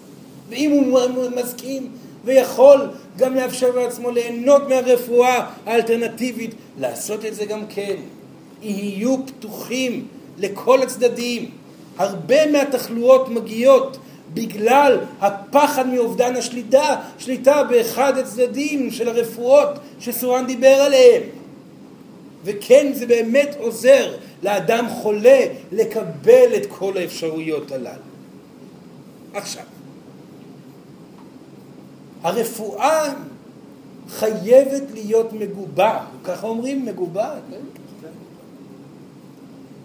ואם הוא מסכים ויכול גם לאפשר לעצמו ליהנות מהרפואה האלטרנטיבית, לעשות את זה גם כן. יהיו פתוחים לכל הצדדים. הרבה מהתחלואות מגיעות בגלל הפחד מאובדן השליטה באחד הצדדים של הרפואות שסורן דיבר עליהם. וכן, זה באמת עוזר לאדם חולה לקבל את כל האפשרויות הללו. עכשיו, הרפואה חייבת להיות מגובה, ככה אומרים מגובה, כן?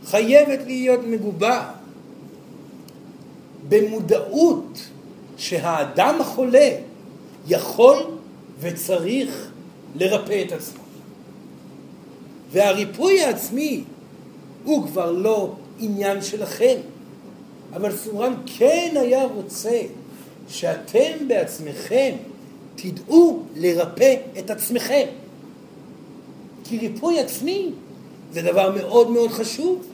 חייבת להיות מגובה במודעות שהאדם החולה יכול וצריך לרפא את עצמו. והריפוי העצמי הוא כבר לא עניין שלכם. אבל סורן כן היה רוצה שאתם בעצמכם תדעו לרפא את עצמכם. כי ריפוי עצמי זה דבר מאוד מאוד חשוב.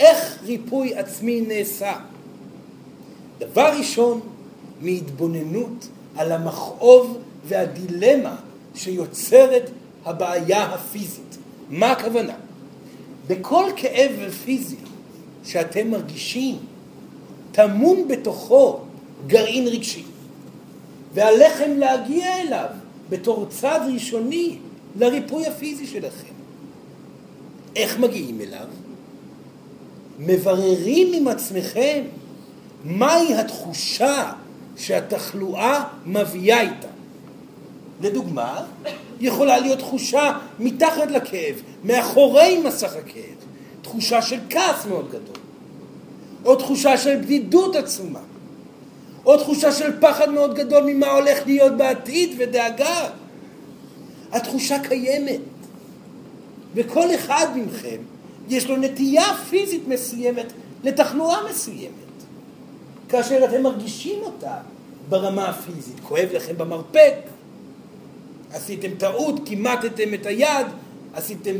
איך ריפוי עצמי נעשה? דבר ראשון, מהתבוננות על המכאוב והדילמה שיוצרת הבעיה הפיזית. מה הכוונה? בכל כאב פיזי שאתם מרגישים, תמון בתוכו גרעין רגשי. ועליכם להגיע אליו בתור צעד ראשוני לריפוי הפיזי שלכם. איך מגיעים אליו? מבררים עם עצמכם מהי התחושה שהתחלואה מביאה איתה. לדוגמה, יכולה להיות תחושה מתחת לכאב, מאחורי מסך הכאב, תחושה של כעס מאוד גדול, או תחושה של בדידות עצומה, או תחושה של פחד מאוד גדול ממה הולך להיות בעתיד ודאגה. התחושה קיימת, וכל אחד מכם יש לו נטייה פיזית מסוימת לתחלואה מסוימת. כאשר אתם מרגישים אותה ברמה הפיזית, כואב לכם במרפק, עשיתם טעות, כימטתם את היד, עשיתם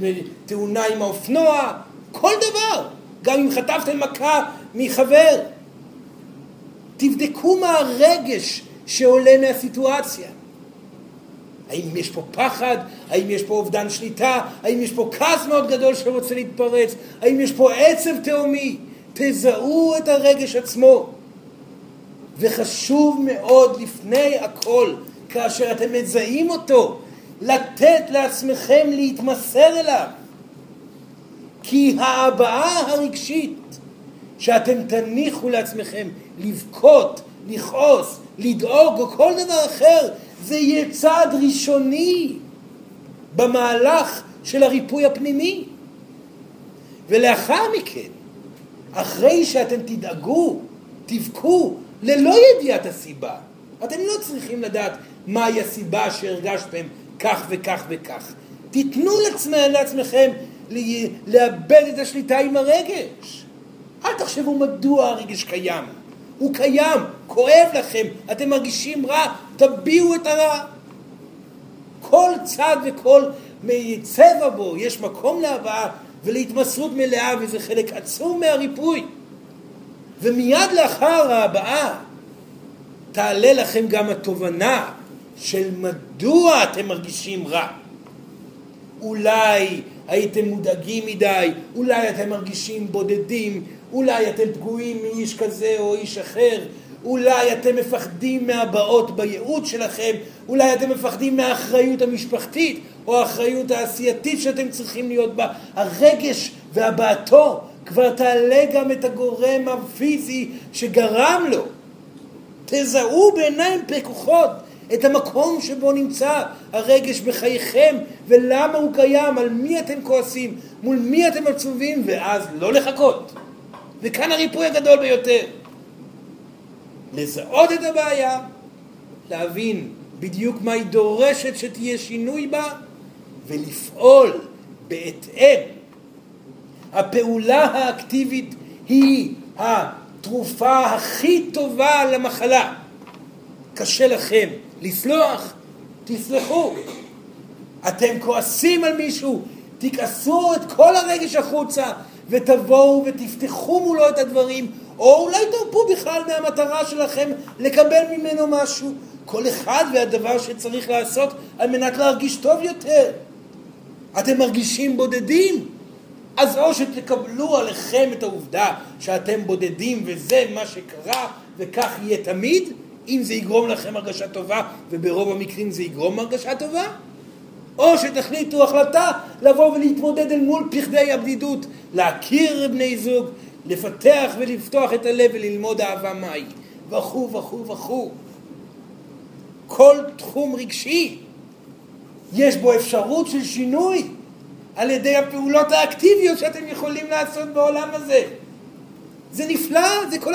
תאונה עם האופנוע, כל דבר. גם אם חטפתם מכה מחבר. תבדקו מה הרגש שעולה מהסיטואציה. האם יש פה פחד? האם יש פה אובדן שליטה? האם יש פה כעס מאוד גדול שרוצה להתפרץ? האם יש פה עצב תאומי? תזהו את הרגש עצמו. וחשוב מאוד לפני הכל, כאשר אתם מזהים אותו, לתת לעצמכם להתמסר אליו. כי ההבעה הרגשית שאתם תניחו לעצמכם לבכות, לכעוס, לדאוג או כל דבר אחר, זה יהיה צעד ראשוני במהלך של הריפוי הפנימי. ולאחר מכן, אחרי שאתם תדאגו, תבכו, ללא ידיעת הסיבה, אתם לא צריכים לדעת מהי הסיבה שהרגשתם כך וכך וכך. תיתנו לעצמכם לאבד את השליטה עם הרגש. אל תחשבו מדוע הרגש קיים. הוא קיים, כואב לכם, אתם מרגישים רע, תביעו את הרע. כל צד וכל צבע בו יש מקום להבעה ולהתמסרות מלאה, וזה חלק עצום מהריפוי. ומיד לאחר ההבעה תעלה לכם גם התובנה של מדוע אתם מרגישים רע. אולי הייתם מודאגים מדי, אולי אתם מרגישים בודדים, אולי אתם פגועים מאיש כזה או איש אחר, אולי אתם מפחדים מהבאות בייעוד שלכם, אולי אתם מפחדים מהאחריות המשפחתית או האחריות העשייתית שאתם צריכים להיות בה. הרגש והבעתו כבר תעלה גם את הגורם הפיזי שגרם לו. תזהו בעיניים פקוחות את המקום שבו נמצא הרגש בחייכם, ולמה הוא קיים, על מי אתם כועסים, מול מי אתם עצובים, ואז לא לחכות. וכאן הריפוי הגדול ביותר. לזהות את הבעיה, להבין בדיוק מה היא דורשת שתהיה שינוי בה, ולפעול בהתאם. הפעולה האקטיבית היא התרופה הכי טובה למחלה. קשה לכם לסלוח? תסלחו. אתם כועסים על מישהו? תכעסו את כל הרגש החוצה ותבואו ותפתחו מולו את הדברים, או אולי תרפו בכלל מהמטרה שלכם לקבל ממנו משהו. כל אחד והדבר שצריך לעשות על מנת להרגיש טוב יותר. אתם מרגישים בודדים? אז או שתקבלו עליכם את העובדה שאתם בודדים וזה מה שקרה וכך יהיה תמיד, אם זה יגרום לכם הרגשה טובה, וברוב המקרים זה יגרום הרגשה טובה, או שתחליטו החלטה לבוא ולהתמודד אל מול פחדי הבדידות, להכיר בני זוג, לפתח ולפתוח את הלב וללמוד אהבה מהי, וכו וכו וכו. כל תחום רגשי יש בו אפשרות של שינוי על ידי הפעולות האקטיביות שאתם יכולים לעשות בעולם הזה. זה נפלא, זה כל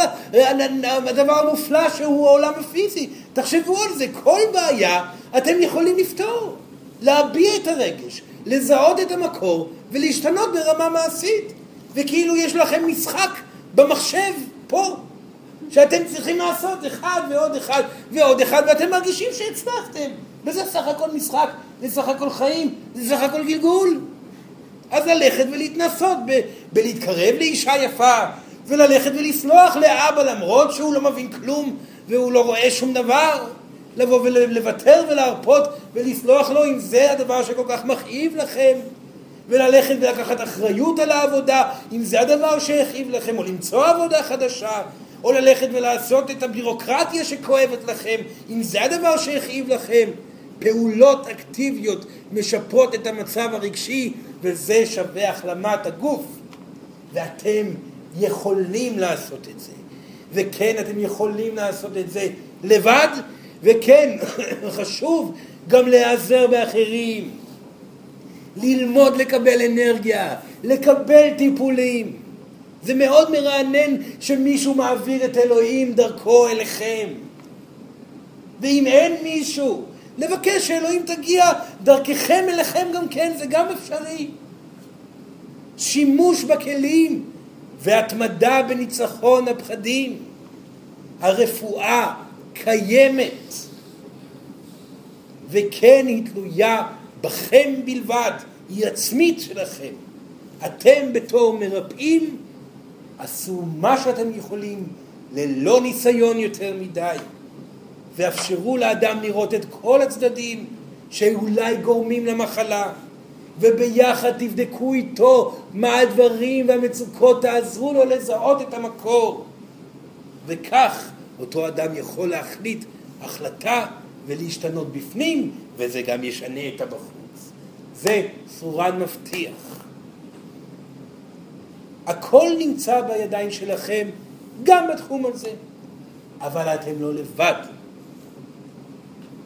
הדבר המופלא שהוא העולם הפיזי. תחשבו על זה, כל בעיה אתם יכולים לפתור. להביע את הרגש, לזהות את המקור ולהשתנות ברמה מעשית. וכאילו יש לכם משחק במחשב פה שאתם צריכים לעשות אחד ועוד אחד ועוד אחד, ואתם מרגישים שהצלחתם. וזה סך הכל משחק, זה סך הכל חיים, זה סך הכל גלגול. אז ללכת ולהתנסות בלהתקרב לאישה יפה, וללכת ולסלוח לאבא למרות שהוא לא מבין כלום והוא לא רואה שום דבר, לבוא ולוותר ולהרפות ולסלוח לו אם זה הדבר שכל כך מכאיב לכם, וללכת ולקחת אחריות על העבודה אם זה הדבר שהכאיב לכם, או למצוא עבודה חדשה, או ללכת ולעשות את הבירוקרטיה שכואבת לכם אם זה הדבר שהכאיב לכם. פעולות אקטיביות משפרות את המצב הרגשי, וזה שווה החלמת הגוף. ואתם יכולים לעשות את זה. וכן, אתם יכולים לעשות את זה לבד, וכן, חשוב גם להיעזר באחרים. ללמוד לקבל אנרגיה, לקבל טיפולים. זה מאוד מרענן שמישהו מעביר את אלוהים דרכו אליכם. ואם אין מישהו, לבקש שאלוהים תגיע דרככם אליכם גם כן, זה גם אפשרי. שימוש בכלים והתמדה בניצחון הפחדים. הרפואה קיימת, וכן היא תלויה בכם בלבד, היא עצמית שלכם. אתם בתור מרפאים עשו מה שאתם יכולים ללא ניסיון יותר מדי, ואפשרו לאדם לראות את כל הצדדים שאולי גורמים למחלה, וביחד תבדקו איתו מה הדברים והמצוקות, תעזרו לו לזהות את המקור, וכך אותו אדם יכול להחליט החלטה ולהשתנות בפנים, וזה גם ישנה את הבחוץ. זה סורן מבטיח. הכל נמצא בידיים שלכם, גם בתחום הזה, אבל אתם לא לבד.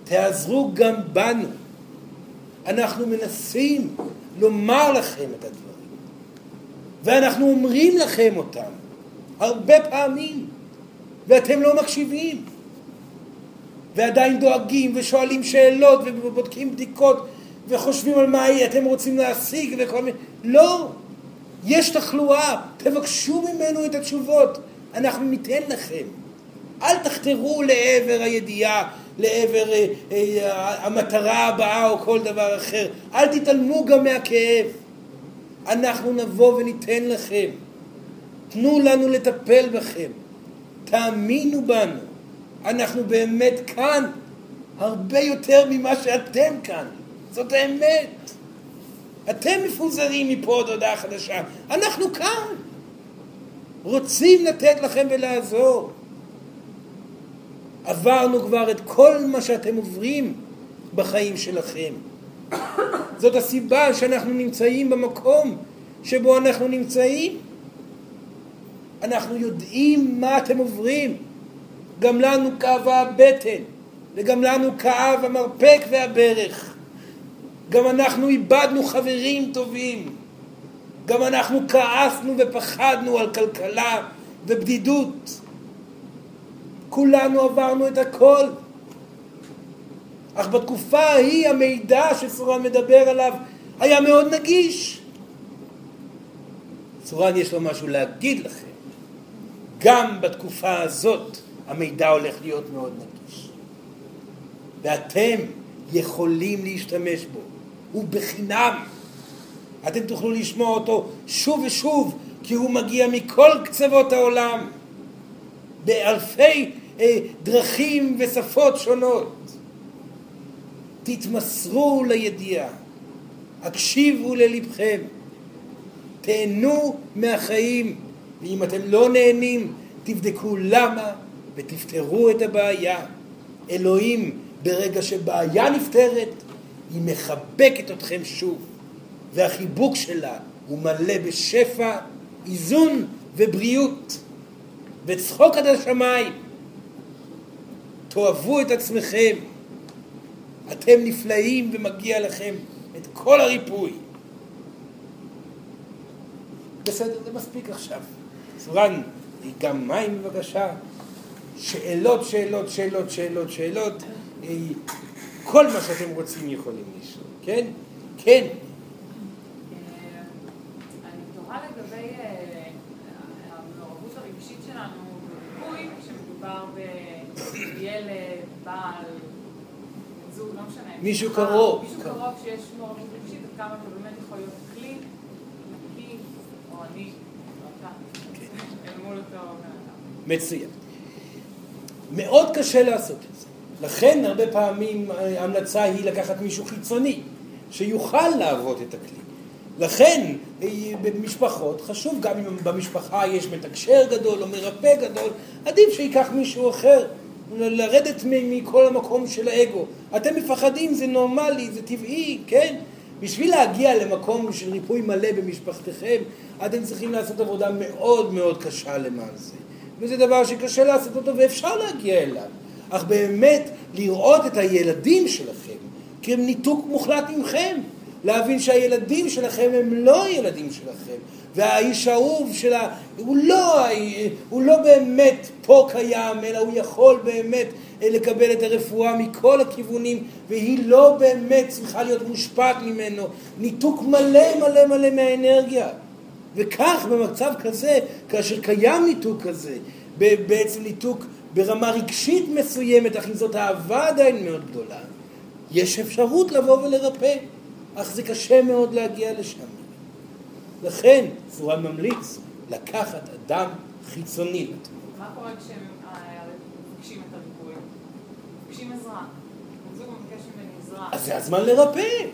תעזרו גם בנו. אנחנו מנסים לומר לכם את הדברים, ואנחנו אומרים לכם אותם הרבה פעמים, ואתם לא מקשיבים, ועדיין דואגים ושואלים שאלות ובודקים בדיקות וחושבים על מה אתם רוצים להשיג וכל מיני. לא, יש תחלואה, תבקשו ממנו את התשובות, אנחנו ניתן לכם. אל תחתרו לעבר הידיעה, לעבר המטרה הבאה או כל דבר אחר. אל תתעלמו גם מהכאב. אנחנו נבוא וניתן לכם. תנו לנו לטפל בכם. תאמינו בנו. אנחנו באמת כאן הרבה יותר ממה שאתם כאן. זאת האמת. אתם מפוזרים מפה עוד הודעה חדשה. אנחנו כאן. רוצים לתת לכם ולעזור. עברנו כבר את כל מה שאתם עוברים בחיים שלכם. זאת הסיבה שאנחנו נמצאים במקום שבו אנחנו נמצאים. אנחנו יודעים מה אתם עוברים. גם לנו כאבה הבטן, וגם לנו כאב המרפק והברך. גם אנחנו איבדנו חברים טובים. גם אנחנו כעסנו ופחדנו על כלכלה ובדידות. כולנו עברנו את הכל. אך בתקופה ההיא המידע שסורן מדבר עליו היה מאוד נגיש. סורן יש לו משהו להגיד לכם. גם בתקופה הזאת המידע הולך להיות מאוד נגיש. ואתם יכולים להשתמש בו. הוא בחינם. אתם תוכלו לשמוע אותו שוב ושוב, כי הוא מגיע מכל קצוות העולם. באלפי דרכים ושפות שונות. תתמסרו לידיעה, הקשיבו ללבכם, תהנו מהחיים, ואם אתם לא נהנים תבדקו למה ותפתרו את הבעיה. אלוהים ברגע שבעיה נפתרת היא מחבקת אתכם שוב, והחיבוק שלה הוא מלא בשפע, איזון ובריאות וצחוק עד השמיים. תאהבו את עצמכם. אתם נפלאים ומגיע לכם את כל הריפוי. בסדר, זה מספיק עכשיו. סורן, גם מים בבקשה. שאלות, שאלות, שאלות, שאלות, שאלות. כל מה שאתם רוצים יכולים לשאול. כן? כן. מישהו קרוב. מישהו קרוב שיש מורבות רגשית, עד כמה אתה באמת יכול להיות כלי, נקי, או אני, או אתה, אל מול אותו ואתה. מצוין. מאוד קשה לעשות את זה. לכן הרבה פעמים ההמלצה היא לקחת מישהו חיצוני, שיוכל לעבוד את הכלי. לכן במשפחות, חשוב גם אם במשפחה יש מתקשר גדול או מרפא גדול, עדיף שיקח מישהו אחר. לרדת מכל המקום של האגו. אתם מפחדים, זה נורמלי, זה טבעי, כן? בשביל להגיע למקום של ריפוי מלא במשפחתכם, אתם צריכים לעשות עבודה מאוד מאוד קשה למען זה. וזה דבר שקשה לעשות אותו ואפשר להגיע אליו. אך באמת לראות את הילדים שלכם, כי הם ניתוק מוחלט ממכם. להבין שהילדים שלכם הם לא הילדים שלכם, והאיש האהוב שלה הוא לא באמת פה קיים, אלא הוא יכול באמת לקבל את הרפואה מכל הכיוונים, והיא לא באמת צריכה להיות מושפעת ממנו. ניתוק מלא מלא מלא מהאנרגיה. וכך במצב כזה, כאשר קיים ניתוק כזה, בעצם ניתוק ברמה רגשית מסוימת, אך אם זאת אהבה עדיין מאוד גדולה, יש אפשרות לבוא ולרפא, אך זה קשה מאוד להגיע לשם. לכן, סורן ממליץ לקחת אדם חיצוני לתמוך. מה קורה כשהם מבקשים את הריפוי? מבקשים עזרה. זוג מבקשים עזרה. אז זה הזמן לרפא.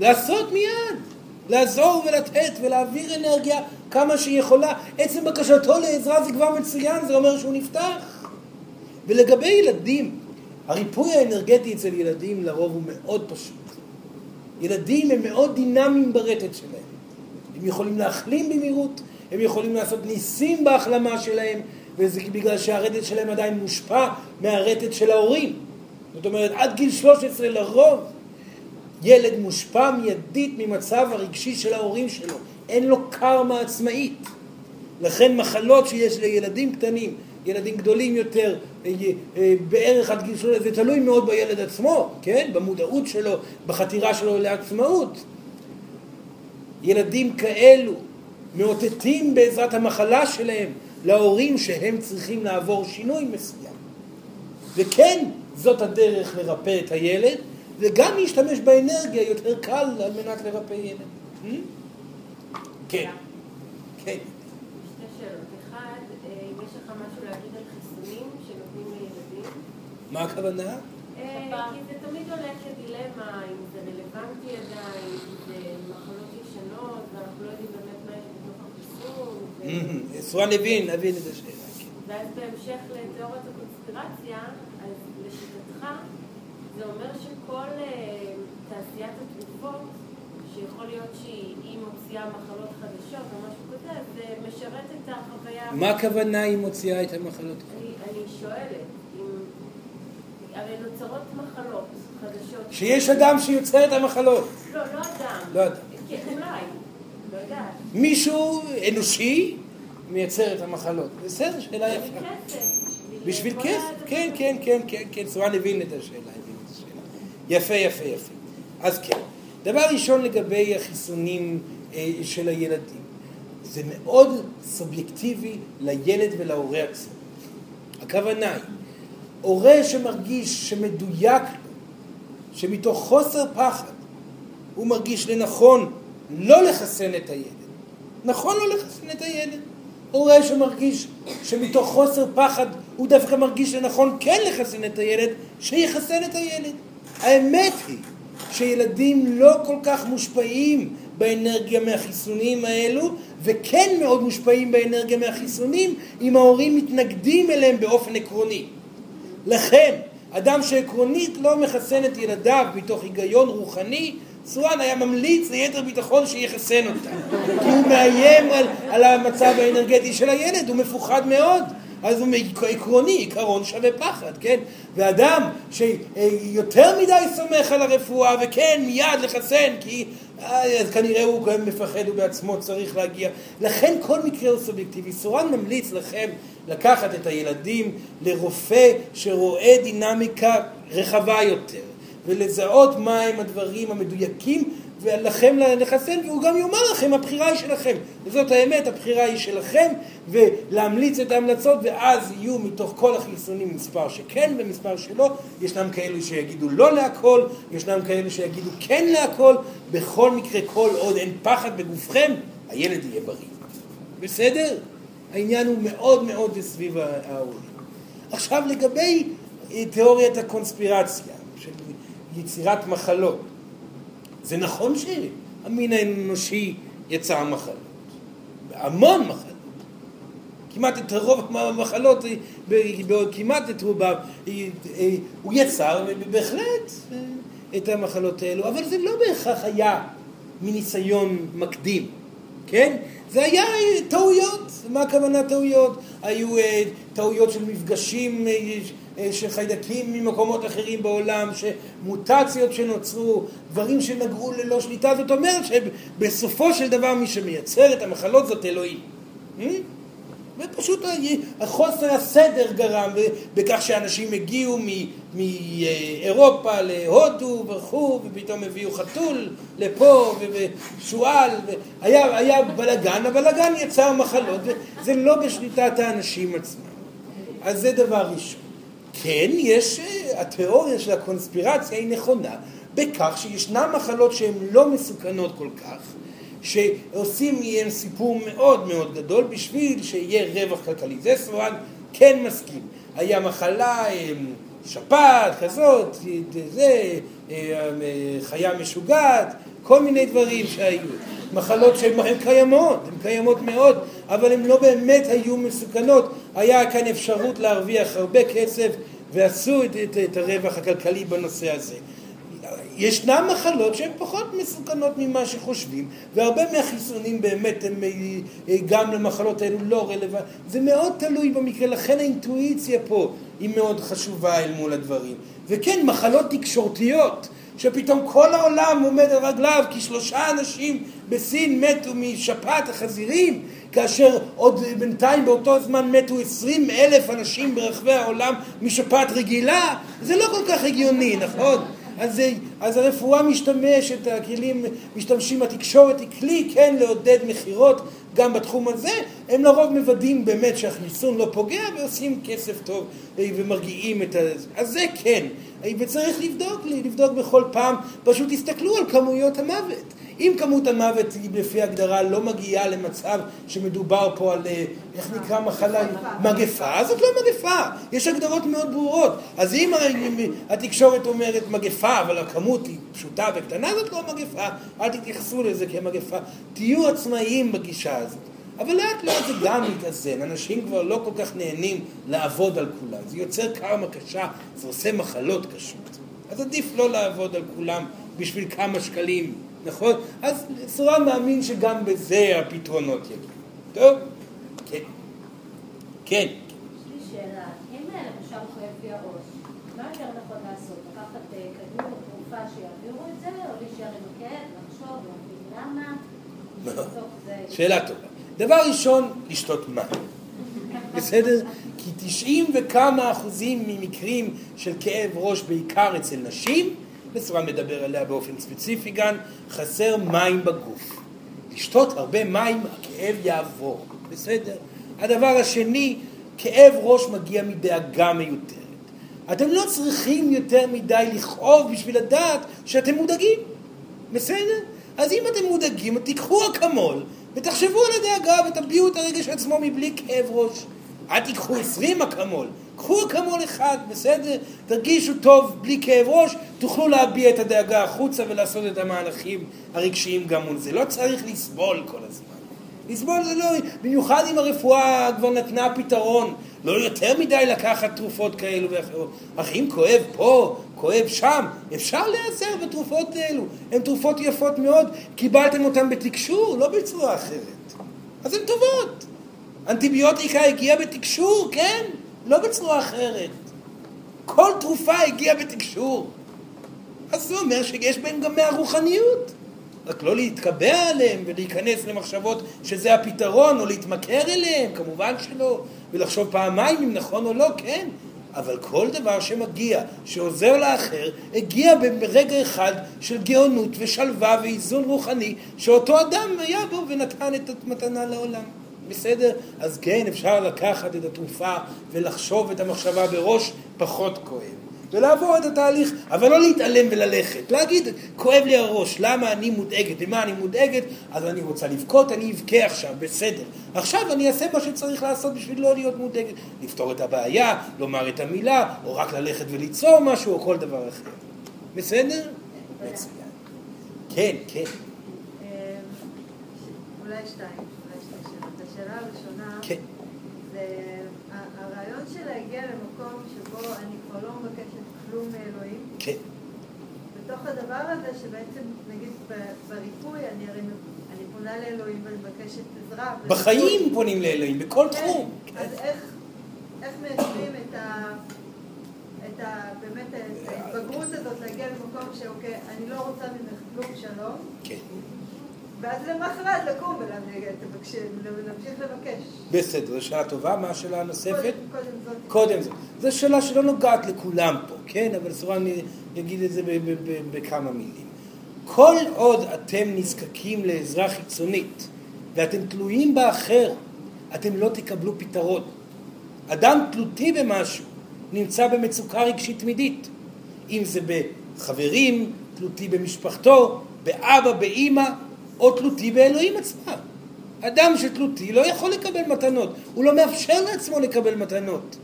לעשות מיד. לעזור ולתת ולהעביר אנרגיה כמה שהיא יכולה. עצם בקשתו לעזרה זה כבר מצוין, זה אומר שהוא נפתח. ולגבי ילדים, הריפוי האנרגטי אצל ילדים לרוב הוא מאוד פשוט. ילדים הם מאוד דינמיים ברטט שלהם. הם יכולים להחלים במהירות, הם יכולים לעשות ניסים בהחלמה שלהם, וזה בגלל שהרטט שלהם עדיין מושפע מהרטט של ההורים. זאת אומרת, עד גיל 13 לרוב, ילד מושפע מיידית ממצב הרגשי של ההורים שלו. אין לו קרמה עצמאית. לכן מחלות שיש לילדים קטנים, ילדים גדולים יותר, בערך עד גיל 13, זה תלוי מאוד בילד עצמו, כן? במודעות שלו, בחתירה שלו לעצמאות. ילדים כאלו מאותתים בעזרת המחלה שלהם להורים שהם צריכים לעבור שינוי מסוים. וכן, זאת הדרך לרפא את הילד, וגם להשתמש באנרגיה יותר קל על מנת לרפא ילד. כן. כן. שתי שאלות. אחד, אם יש לך משהו להגיד על חיסונים שנותנים לילדים? מה הכוונה? כי זה תמיד הולך לדילמה, אם זה רלוונטי עדיין, אם זה מחלות ישנות, ואנחנו לא יודעים באמת מה יש בתוך החיסון. סורן הבין את השאלה. ואז בהמשך לתיאוריית הקונספירציה, אז לשיטתך, זה אומר שכל תעשיית התרופות, שיכול להיות שהיא מוציאה מחלות חדשות או משהו כזה, זה משרת את החוויה. מה הכוונה היא מוציאה את המחלות? אני שואלת, הרי נוצרות מחלות חדשות. שיש אדם שיוצא את המחלות. לא, לא אדם. לא אדם. אולי, לא יודעת. מישהו אנושי מייצר את המחלות. בסדר, שאלה יפה. בשביל כסף? כן, כן, כן, כן. סורן הבין את השאלה. יפה, יפה, יפה. אז כן. דבר ראשון לגבי החיסונים של הילדים. זה מאוד סובייקטיבי לילד ולהורי עצמו. הכוונה היא, הורה שמרגיש שמדויק לו, שמתוך חוסר פחד, הוא מרגיש לנכון לא לחסן את הילד. נכון לא לחסן את הילד. הורה שמרגיש שמתוך חוסר פחד, הוא דווקא מרגיש לנכון כן לחסן את הילד, שיחסן את הילד. האמת היא שילדים לא כל כך מושפעים באנרגיה מהחיסונים האלו, וכן מאוד מושפעים באנרגיה מהחיסונים אם ההורים מתנגדים אליהם באופן עקרוני. לכן, אדם שעקרונית לא מחסן את ילדיו מתוך היגיון רוחני, סורן היה ממליץ ליתר ביטחון שיחסן אותם. כי הוא מאיים על המצב האנרגטי של הילד, הוא מפוחד מאוד. אז הוא עקרוני, עיקרון שווה פחד, כן? ואדם שיותר מדי סומך על הרפואה, וכן, מיד לחסן, כי אז כנראה הוא גם מפחד, הוא בעצמו צריך להגיע. לכן כל מקרה הוא סובייקטיבי. סורן ממליץ לכם לקחת את הילדים לרופא שרואה דינמיקה רחבה יותר, ולזהות מה הם הדברים המדויקים, ולכם לחסן, והוא גם יאמר לכם, הבחירה היא שלכם. וזאת האמת, הבחירה היא שלכם, ולהמליץ את ההמלצות, ואז יהיו מתוך כל החיסונים מספר שכן ומספר שלא. ישנם כאלו שיגידו לא להכל, ישנם כאלו שיגידו כן להכל. בכל מקרה, כל עוד אין פחד בגופכם, הילד יהיה בריא. בסדר? העניין הוא מאוד מאוד סביב ההורים. עכשיו, לגבי תיאוריית הקונספירציה, של יצירת מחלות, זה נכון שהמין האנושי יצא מחלות, המון מחלות, כמעט את הרוב המחלות, כמעט את רובם, הוא יצר בהחלט את המחלות האלו, אבל זה לא בהכרח היה מניסיון מקדים, כן? זה היה טעויות. מה הכוונה טעויות? היו טעויות של מפגשים שחיידקים ממקומות אחרים בעולם, שמוטציות שנוצרו, דברים שנגעו ללא שליטה. זאת אומרת שבסופו של דבר מי שמייצר את המחלות זאת אלוהים. ופשוט החוסר הסדר גרם בכך שאנשים הגיעו מאירופה להודו ברחו, ופתאום הביאו חתול לפה ושואל, היה בלגן, הבלגן יצר מחלות, זה לא בשליטת האנשים עצמם. אז זה דבר ראשון. כן, יש שהתיאוריה של הקונספירציה היא נכונה, בכך שישנם מחלות שהן לא מסוכנות כל כך, שעושים מהם סיפור מאוד מאוד גדול בשביל שיהיה רווח כלכלי. זה סורן כן מסכים. היה מחלה, שפעת כזאת, זה, חיה משוגעת, כל מיני דברים שהיו. מחלות שהן קיימות, הן קיימות מאוד, אבל הן לא באמת היו מסוכנות. היה כאן אפשרות להרוויח הרבה כסף, ועשו את הרווח הכלכלי בנושא הזה. ישנן מחלות שהן פחות מסוכנות ממה שחושבים, והרבה מהחיסונים באמת הם גם למחלות האלו לא רלוונט. זה מאוד תלוי במקרה, לכן האינטואיציה פה היא מאוד חשובה אל מול הדברים. וכן, מחלות תקשורתיות, שפתאום כל העולם עומד על רגליו, כי 3 אנשים בסין מתו משפעת החזירים, כאשר עוד בינתיים באותו זמן מתו 20,000 אנשים ברחבי העולם משפעת רגילה. זה לא כל כך הגיוני, נכון? אז הרפואה משתמשת, הכלים משתמשים, התקשורת היא כלי, כן, לעודד מחירות גם בתחום הזה. הם לרוב מוודאים באמת שהחיסון לא פוגע ועושים כסף טוב ומרגיעים את אז זה כן. וצריך לבדוק בכל פעם, פשוט תסתכלו על כמויות המוות. אם כמות המוות היא לפי הגדרה לא מגיעה למצב שמדובר פה על, איך נקרא מחלה, מגפה, זאת לא מגפה. יש הגדרות מאוד ברורות. אז אם התקשורת אומרת מגפה, אבל הכמות היא פשוטה וקטנה, זאת לא מגפה. אל תתייחסו לזה כמגפה. תהיו עצמאיים בגישה הזאת. אבל לאט לאט זה גם מתאזן. אנשים כבר לא כל כך נהנים לעבוד על כולם. זה יוצר קרמה קשה, זה עושה מחלות קשות. אז עדיף לא לעבוד על כולם בשביל כמה שקלים. נכון? אז סורן מאמין שגם בזה הפתרונות יגיעו. טוב? כן. כן. יש לי שאלה. אם למשל חייב לי הראש, מה יותר נכון לעשות? לקחת כדור או תרופה שיעבירו את זה, או להישאר עם הכאב, לחשוב, או למה? שאלה טובה. דבר ראשון, לשתות מים. בסדר? כי 90% וכמה ממקרים של כאב ראש, בעיקר אצל נשים, וסורן מדבר עליה באופן ספציפי גם, חסר מים בגוף. לשתות הרבה מים, הכאב יעבור. בסדר? הדבר השני, כאב ראש מגיע מדאגה מיותרת. אתם לא צריכים יותר מדי לכאוב בשביל לדעת שאתם מודאגים. בסדר? אז אם אתם מודאגים, תיקחו אקמול ותחשבו על הדאגה ותביאו את הרגש עצמו מבלי כאב ראש. אל תיקחו 20 אקמול. קחו אקמול אחד, בסדר? תרגישו טוב בלי כאב ראש, תוכלו להביע את הדאגה החוצה ולעשות את המהלכים הרגשיים גם מול זה. לא צריך לסבול כל הזמן. לסבול זה לא, במיוחד אם הרפואה כבר נתנה פתרון, לא יותר מדי לקחת תרופות כאלו ואחרות. אך אם כואב פה, כואב שם, אפשר להיעזר בתרופות האלו. הן תרופות יפות מאוד, קיבלתם אותן בתקשור, לא בצורה אחרת. אז הן טובות. אנטיביוטיקה הגיעה בתקשור, כן? לא בצורה אחרת. כל תרופה הגיעה בתקשור. אז זה אומר שיש בהם גם מהרוחניות. רק לא להתקבע עליהם ולהיכנס למחשבות שזה הפתרון, או להתמכר אליהם, כמובן שלא, ולחשוב פעמיים אם נכון או לא, כן. אבל כל דבר שמגיע, שעוזר לאחר, הגיע ברגע אחד של גאונות ושלווה ואיזון רוחני, שאותו אדם היה בו ונתן את המתנה לעולם. בסדר? אז כן, אפשר לקחת את התרופה ולחשוב את המחשבה בראש פחות כואב. ולעבור את התהליך, אבל לא להתעלם וללכת. להגיד, כואב לי הראש, למה אני מודאגת? למה אני מודאגת? אז אני רוצה לבכות, אני אבכה עכשיו, בסדר. עכשיו אני אעשה מה שצריך לעשות בשביל לא להיות מודאגת. לפתור את הבעיה, לומר את המילה, או רק ללכת וליצור משהו, או כל דבר אחר. בסדר? מצוין. כן, כן. אולי 2 השאלה הראשונה, זה הרעיון שלה הגיע למקום שבו אני כבר לא מבקשת כלום מאלוהים. כן. בתוך הדבר הזה שבעצם, נגיד בריפוי, אני פונה לאלוהים ואני מבקשת עזרה. בחיים פונים לאלוהים, בכל תחום. אז איך מיישבים את באמת ההתבגרות הזאת להגיע למקום שאוקיי, אני לא רוצה ממך כלום שלום. כן. ואז למחרת לקום ולהמשיך לבקש. בסדר, זו שאלה טובה. מה השאלה הנוספת? קודם זאת. זו שאלה שלא נוגעת לכולם פה, כן? אבל סורן יגיד את זה בכמה מילים. כל עוד אתם נזקקים לעזרה חיצונית, ואתם תלויים באחר, אתם לא תקבלו פתרון. אדם תלותי במשהו, נמצא במצוקה רגשית תמידית. אם זה בחברים, תלותי במשפחתו, באבא, באמא, או תלותי באלוהים עצמם. אדם שתלותי לא יכול לקבל מתנות, הוא לא מאפשר לעצמו לקבל מתנות.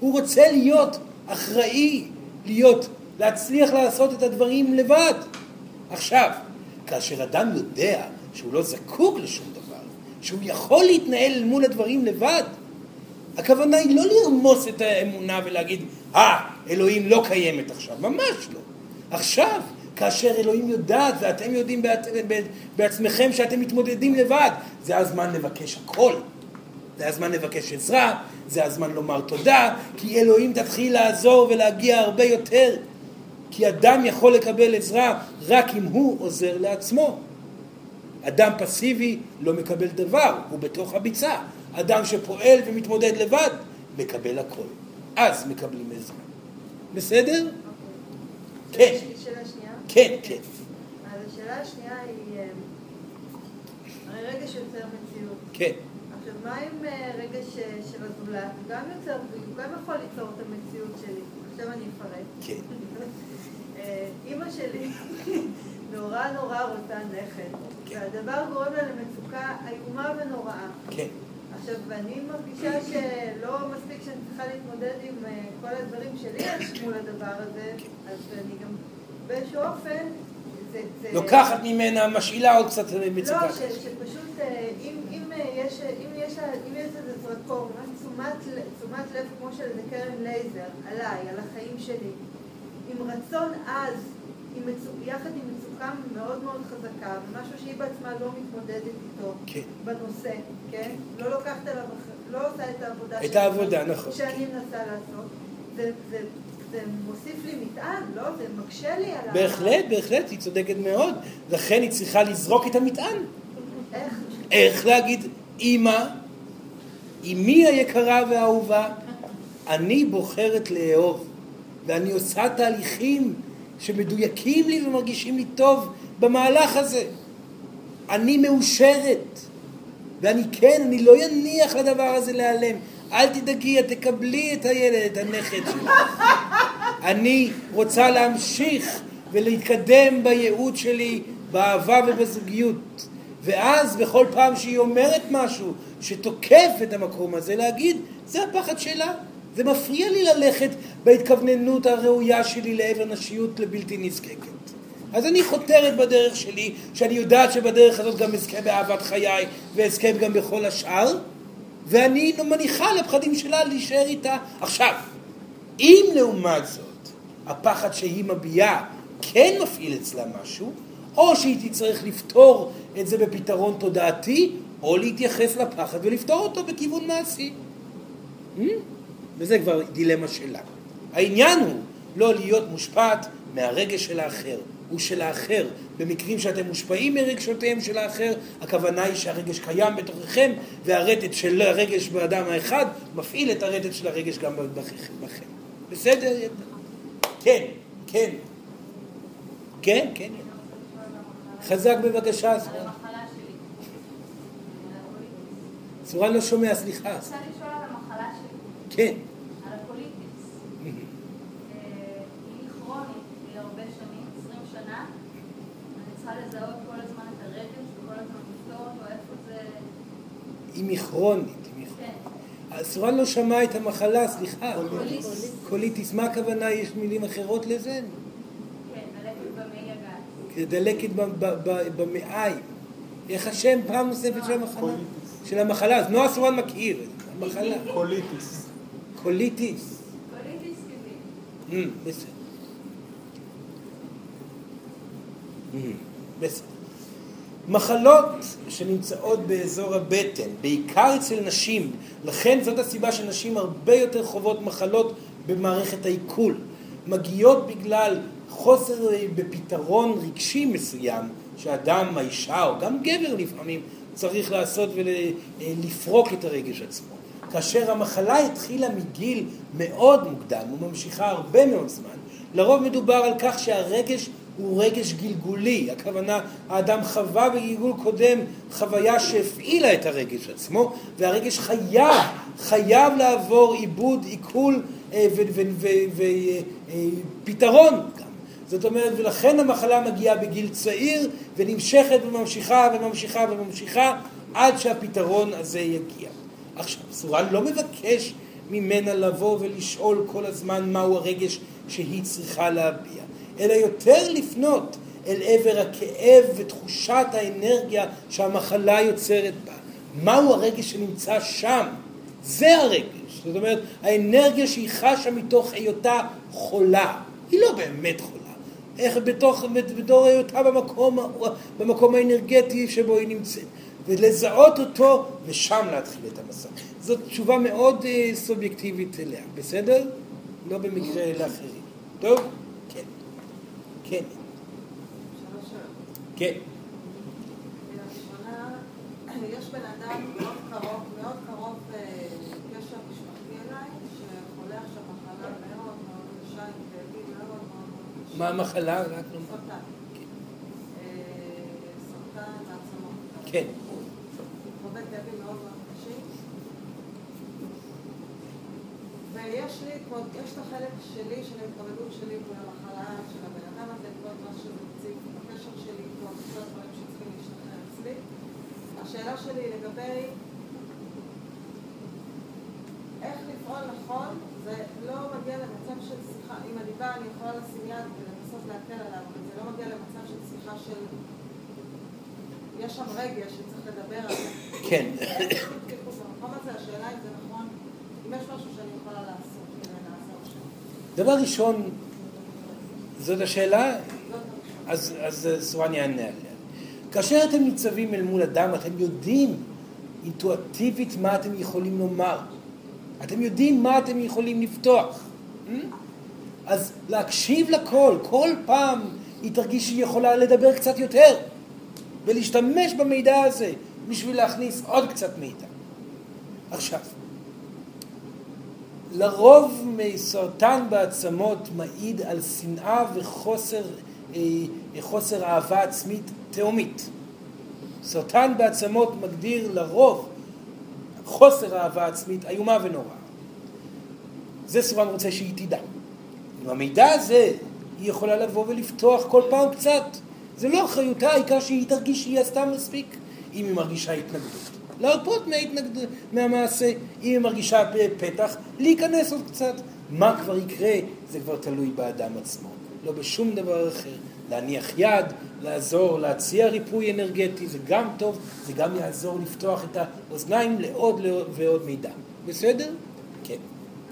הוא רוצה להיות אחראי, להצליח לעשות את הדברים לבד. עכשיו, כאשר אדם יודע שהוא לא זקוק לשום דבר, שהוא יכול להתנהל מול הדברים לבד, הכוונה היא לא לרמוס את האמונה ולהגיד, אלוהים לא קיימת עכשיו, ממש לא. עכשיו, כאשר אלוהים יודעת, ואתם יודעים בעצמכם שאתם מתמודדים לבד, זה הזמן לבקש הכל. זה הזמן לבקש עזרה, זה הזמן לומר תודה, כי אלוהים תתחיל לעזור ולהגיע הרבה יותר. כי אדם יכול לקבל עזרה רק אם הוא עוזר לעצמו. אדם פסיבי לא מקבל דבר, הוא בתוך הביצה. אדם שפועל ומתמודד לבד, מקבל הכל. אז מקבלים עזרה. בסדר? כן. כן. אז השאלה השנייה היא, הרי רגע שיוצר מציאות. כן. עכשיו, מה עם רגע של הזולת? הוא גם יוצר, הוא גם יכול ליצור את המציאות שלי. עכשיו אני אפרט. כן. אמא שלי נורא רוצה נכד. והדבר גורם לה למצוקה איומה ונוראה. כן. עכשיו, ואני מרגישה שלא מספיק שאני צריכה להתמודד עם כל הדברים שלי מול הדבר הזה, אז אני גם באיזשהו אופן... לוקחת ממנה, משאילה עוד קצת מצוקה. לא, שפשוט אם יש איזה זרקור, תשומת לב כמו של איזה קרן לייזר, עליי, על החיים שלי, עם רצון אז, יחד עם מצוקה מאוד מאוד חזקה, ומשהו שהיא בעצמה לא מתמודדת איתו בנושא, כן? לא לוקחת עליו, לא עושה את העבודה שלי. את העבודה, נכון. שאני מנסה לעשות. זה מוסיף לי מטען, לא? זה מקשה לי עליו. בהחלט, היא צודקת מאוד. לכן היא צריכה לזרוק את המטען. איך להגיד, אמא, אמי היקרה והאהובה, אני בוחרת לאהוב, ואני עושה תהליכים שמדויקים לי ומרגישים לי טוב במהלך הזה. אני מאושרת, ואני כן, אני לא יניח לדבר הזה להיעלם. אל תדאגי, את תקבלי את הילד, את הנכד שלך. אני רוצה להמשיך ולהתקדם בייעוד שלי, באהבה ובזוגיות. ואז בכל פעם שהיא אומרת משהו שתוקף את המקום הזה, להגיד, זה הפחד שלה. זה מפריע לי ללכת בהתכווננות הראויה שלי לעבר נשיות לבלתי נזקקת. אז אני חותרת בדרך שלי, שאני יודעת שבדרך הזאת גם אזכה באהבת חיי, ואזכה גם בכל השאר, ואני מניחה לפחדים שלה להישאר איתה. עכשיו, אם לעומת זאת, הפחד שהיא מביעה כן מפעיל אצלה משהו, או שהיא תצטרך לפתור את זה בפתרון תודעתי, או להתייחס לפחד ולפתור אותו בכיוון מעשי. וזה כבר דילמה שלה. העניין הוא לא להיות מושפעת מהרגש של האחר. הוא של האחר. במקרים שאתם מושפעים מרגשותיהם של האחר, הכוונה היא שהרגש קיים בתוככם, והרטט של הרגש באדם האחד מפעיל את הרטט של הרגש גם בכם. בסדר? כן. חזק בבקשה. על המחלה שלי. סורן לא שומע, סליחה. רוצה לשאול על המחלה שלי. כן. לזהות כל הזמן את הרגש וכל הזמן לפתור אותו, איפה זה... היא מכרונית. סורן לא שמע את המחלה, סליחה. קוליטיס. מה הכוונה? יש מילים אחרות לזה? כן, דלקת במעיים. איך השם פעם נוספת של המחלה? של המחלה, אז נועה סורן מכיר. המחלה. קוליטיס. קוליטיס כדי. בסדר. מחלות שנמצאות באזור הבטן, בעיקר אצל נשים, לכן זאת הסיבה שנשים הרבה יותר חוות מחלות במערכת העיכול, מגיעות בגלל חוסר בפתרון רגשי מסוים, שאדם, האישה או גם גבר לפעמים צריך לעשות ולפרוק את הרגש עצמו. כאשר המחלה התחילה מגיל מאוד מוקדם וממשיכה הרבה מאוד זמן, לרוב מדובר על כך שהרגש הוא רגש גלגולי, הכוונה האדם חווה בגלגול קודם חוויה שהפעילה את הרגש עצמו, והרגש חייב לעבור עיבוד, עיכול ופתרון גם. זאת אומרת, ולכן המחלה מגיעה בגיל צעיר, ונמשכת וממשיכה, עד שהפתרון הזה יגיע. עכשיו, סורן לא מבקש ממנה לבוא ולשאול כל הזמן מהו הרגש שהיא צריכה להביע, אלא יותר לפנות אל עבר הכאב ותחושת האנרגיה שהמחלה יוצרת בה. מהו הרגש שנמצא שם? זה הרגש. זאת אומרת, האנרגיה שהיא חשה מתוך היותה חולה. היא לא באמת חולה. איך בתור היותה במקום האנרגטי שבו היא נמצאת. ולזהות אותו ושם להתחיל את המסע. זאת תשובה מאוד סובייקטיבית אליה. בסדר? לא במקרה לאחרים. טוב? כן. כן. כן. לראשונה, יש בן אדם מאוד קרוב קשר משפחתי אליי, שחולה עכשיו מחלה מאוד קשה, עם כאבים מאוד קשה. מה המחלה? סרטן העצמות. כן. חווה כאבים מאוד קשים. ויש לי, יש את החלק שלי, של ההתמודדות שלי מול המחלה של הבן אדם הזה, כל מה שמציג בקשר שלי, כל הדברים שצריכים להשתחרר אצלי. השאלה שלי לגבי איך לפעול נכון, זה לא מגיע למצב של שיחה. אם אני באה, אני יכולה לשים יד ולנסות להקל עליו, אבל זה לא מגיע למצב של שיחה של... יש שם רגע שצריך לדבר על זה. כן. איך תתקפו במקום הזה, השאלה אם זה נכון, אם יש משהו שאני יכולה לעשות, כדי לעזור שם. דבר ראשון, זאת השאלה? אז סורן יענה עליה. כאשר אתם ניצבים אל מול אדם, אתם יודעים אינטואיטיבית מה אתם יכולים לומר. אתם יודעים מה אתם יכולים לפתוח. אז להקשיב לכל, כל פעם היא תרגיש שהיא יכולה לדבר קצת יותר, ולהשתמש במידע הזה בשביל להכניס עוד קצת מידע. עכשיו, לרוב מסרטן בעצמות מעיד על שנאה וחוסר אהבה עצמית תאומית. סרטן בעצמות מגדיר לרוב חוסר אהבה עצמית איומה ונוראה. זה סורן רוצה שהיא תדע. והמידע הזה היא יכולה לבוא ולפתוח כל פעם קצת. זה לא אחריותה, העיקר שהיא תרגיש שהיא עשתה מספיק. אם היא מרגישה התנגדות, להרפות מהמעשה. אם היא מרגישה פתח, להיכנס עוד קצת. מה כבר יקרה, זה כבר תלוי באדם עצמו, לא בשום דבר אחר. להניח יד, לעזור, להציע ריפוי אנרגטי, זה גם טוב, זה גם יעזור לפתוח את האוזניים לעוד ועוד מידע. בסדר? כן.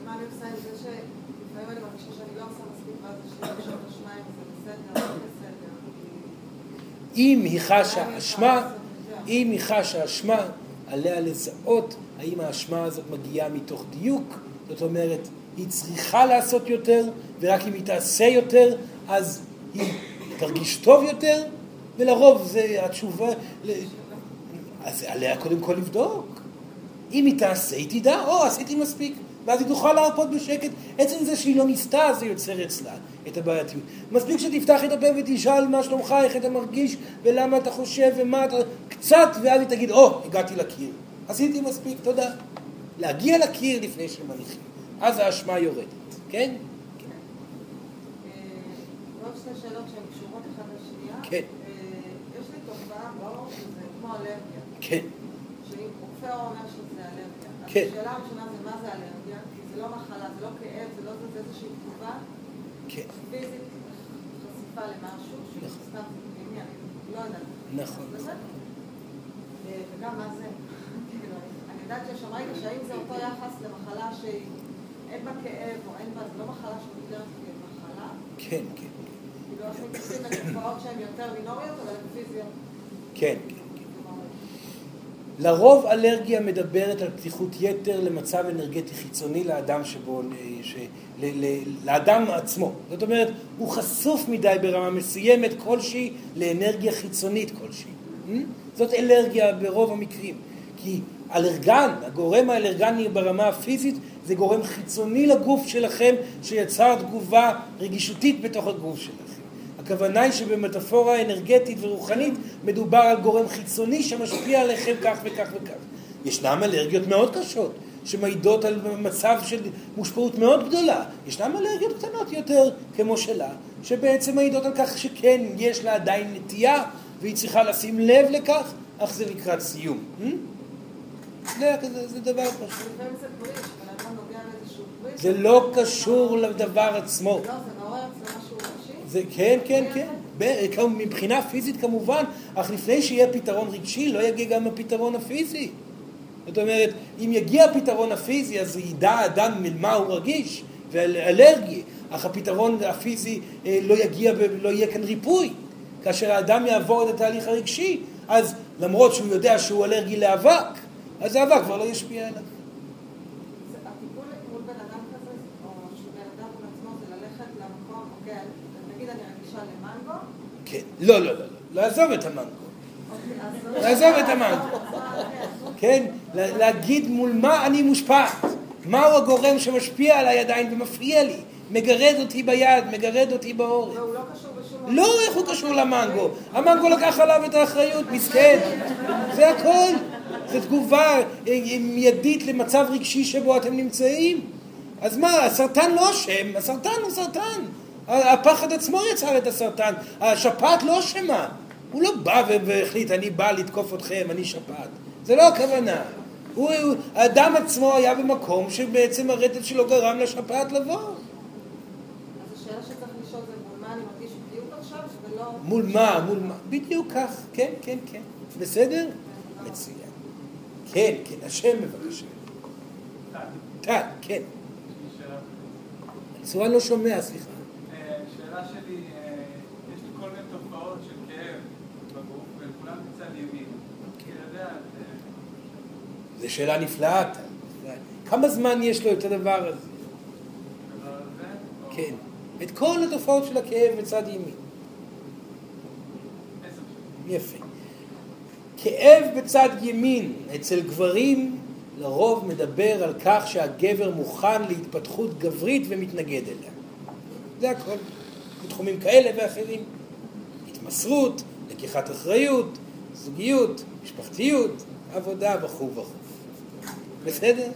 מה אני עושה עם זה שלפעמים אני מרגישה שאני לא עושה מספיק ואז השאלה של השמיים, זה בסדר, לא בסדר. אם היא חשה אשמה, עליה לזהות האם האשמה הזאת מגיעה מתוך דיוק. זאת אומרת, היא צריכה לעשות יותר, ורק אם היא תעשה יותר, אז היא תרגיש טוב יותר, ולרוב זה התשובה. אז עליה קודם כל לבדוק. אם היא תעשה, היא תדע, עשיתי מספיק, ואז היא תוכל להרפות בשקט. עצם זה שהיא לא ניסתה, זה יוצר אצלה את הבעייתיות. מספיק שתפתח את הפה ותשאל מה שלומך, איך אתה מרגיש, ולמה אתה חושב, ומה אתה... קצת, ואז היא תגיד, הגעתי לקיר. עשיתי מספיק, תודה. להגיע לקיר לפני שמניחים. אז האשמה יורדת, כן? שתי שאלות שהן קשורות אחת לשנייה. יש לי תופעה בעור שזה כמו אלרגיה. כן. שאם רופא אומר שזה אלרגיה. כן. השאלה הראשונה זה מה זה אלרגיה? כי זה לא מחלה, זה לא כאב, זה לא איזושהי תגובה. כן. פיזית חשיפה למשהו שהוא סתם פנימי, אני לא יודעת. נכון. וגם מה זה? אני יודעת שיש שם רגע שהאם זה אותו יחס למחלה שאין בה כאב או אין בה, זה לא מחלה שמוגדרת כמחלה. כן, כן. כן. לרוב אלרגיה מדברת על פתיחות יתר למצב אנרגטי חיצוני לאדם שבו, לאדם עצמו. זאת אומרת, הוא חשוף מדי ברמה מסוימת כלשהי לאנרגיה חיצונית כלשהי. זאת אלרגיה ברוב המקרים. כי אלרגן, הגורם האלרגני ברמה הפיזית, זה גורם חיצוני לגוף שלכם שיצר תגובה רגישותית בתוך הגוף שלכם. הכוונה היא שבמטאפורה אנרגטית ורוחנית מדובר על גורם חיצוני שמשפיע עליכם כך וכך וכך. ישנם אלרגיות מאוד קשות שמעידות על מצב של מושפעות מאוד גדולה. ישנם אלרגיות קטנות יותר כמו שלה, שבעצם מעידות על כך שכן יש לה עדיין נטייה, והיא צריכה לשים לב לכך, אך זה לקראת סיום. זה דבר פשוט. זה לא קשור לדבר עצמו. זה מעורר משהו רגשי? כן, כן, כן. מבחינה פיזית כמובן, אך לפני שיהיה פתרון רגשי, לא יגיע גם הפתרון הפיזי. זאת אומרת, אם יגיע הפתרון הפיזי, אז ידע האדם ממה הוא רגיש ואלרגי, אך הפתרון הפיזי לא יגיע ולא יהיה כאן ריפוי. כאשר האדם יעבור את התהליך הרגשי, אז למרות שהוא יודע שהוא אלרגי לאבק, אז האבק כבר לא ישפיע עליו. הטיפול מול בן אדם כזה, או שהוא בן אדם עצמו, זה ללכת למקום, אוקיי, נגיד אני רגישה למנגו? כן, לא, לא, לא, לעזוב את המנגו. לעזוב את המנגו. כן, להגיד מול מה אני מושפעת, מהו הגורם שמשפיע עליי עדיין ומפריע לי, מגרד אותי ביד, מגרד אותי בעורף. והוא לא קשור בשום... לא, איך הוא קשור למנגו? המנגו לקח עליו את האחריות, מסכן. זה הכל. זו תגובה מיידית למצב רגשי שבו אתם נמצאים. אז מה, הסרטן לא אשם, הסרטן הוא סרטן. הפחד עצמו יצר את הסרטן. השפעת לא אשמה. הוא לא בא והחליט, אני בא לתקוף אתכם, אני שפעת. זה לא הכוונה. האדם עצמו היה במקום שבעצם הרטט שלו גרם לשפעת לבוא. מול מה, מול מה. בדיוק כך, כן, כן, כן. בסדר? מצוין. כן, כן, השם מבקשה. תן, כן. סורן לא שומע, סליחה. שאלה שלי, יש לי כל מיני תופעות של כאב בגוף, וכולם מצד ימין. זו שאלה נפלאה. כמה זמן יש לו את הדבר הזה? כן. את כל התופעות של הכאב מצד ימין. יפה. כאב בצד ימין אצל גברים לרוב מדבר על כך שהגבר מוכן להתפתחות גברית ומתנגד אליה. זה הכל. בתחומים כאלה ואחרים. התמסרות, לקיחת אחריות, זוגיות, משפחתיות, עבודה וכו' וכו'. בסדר?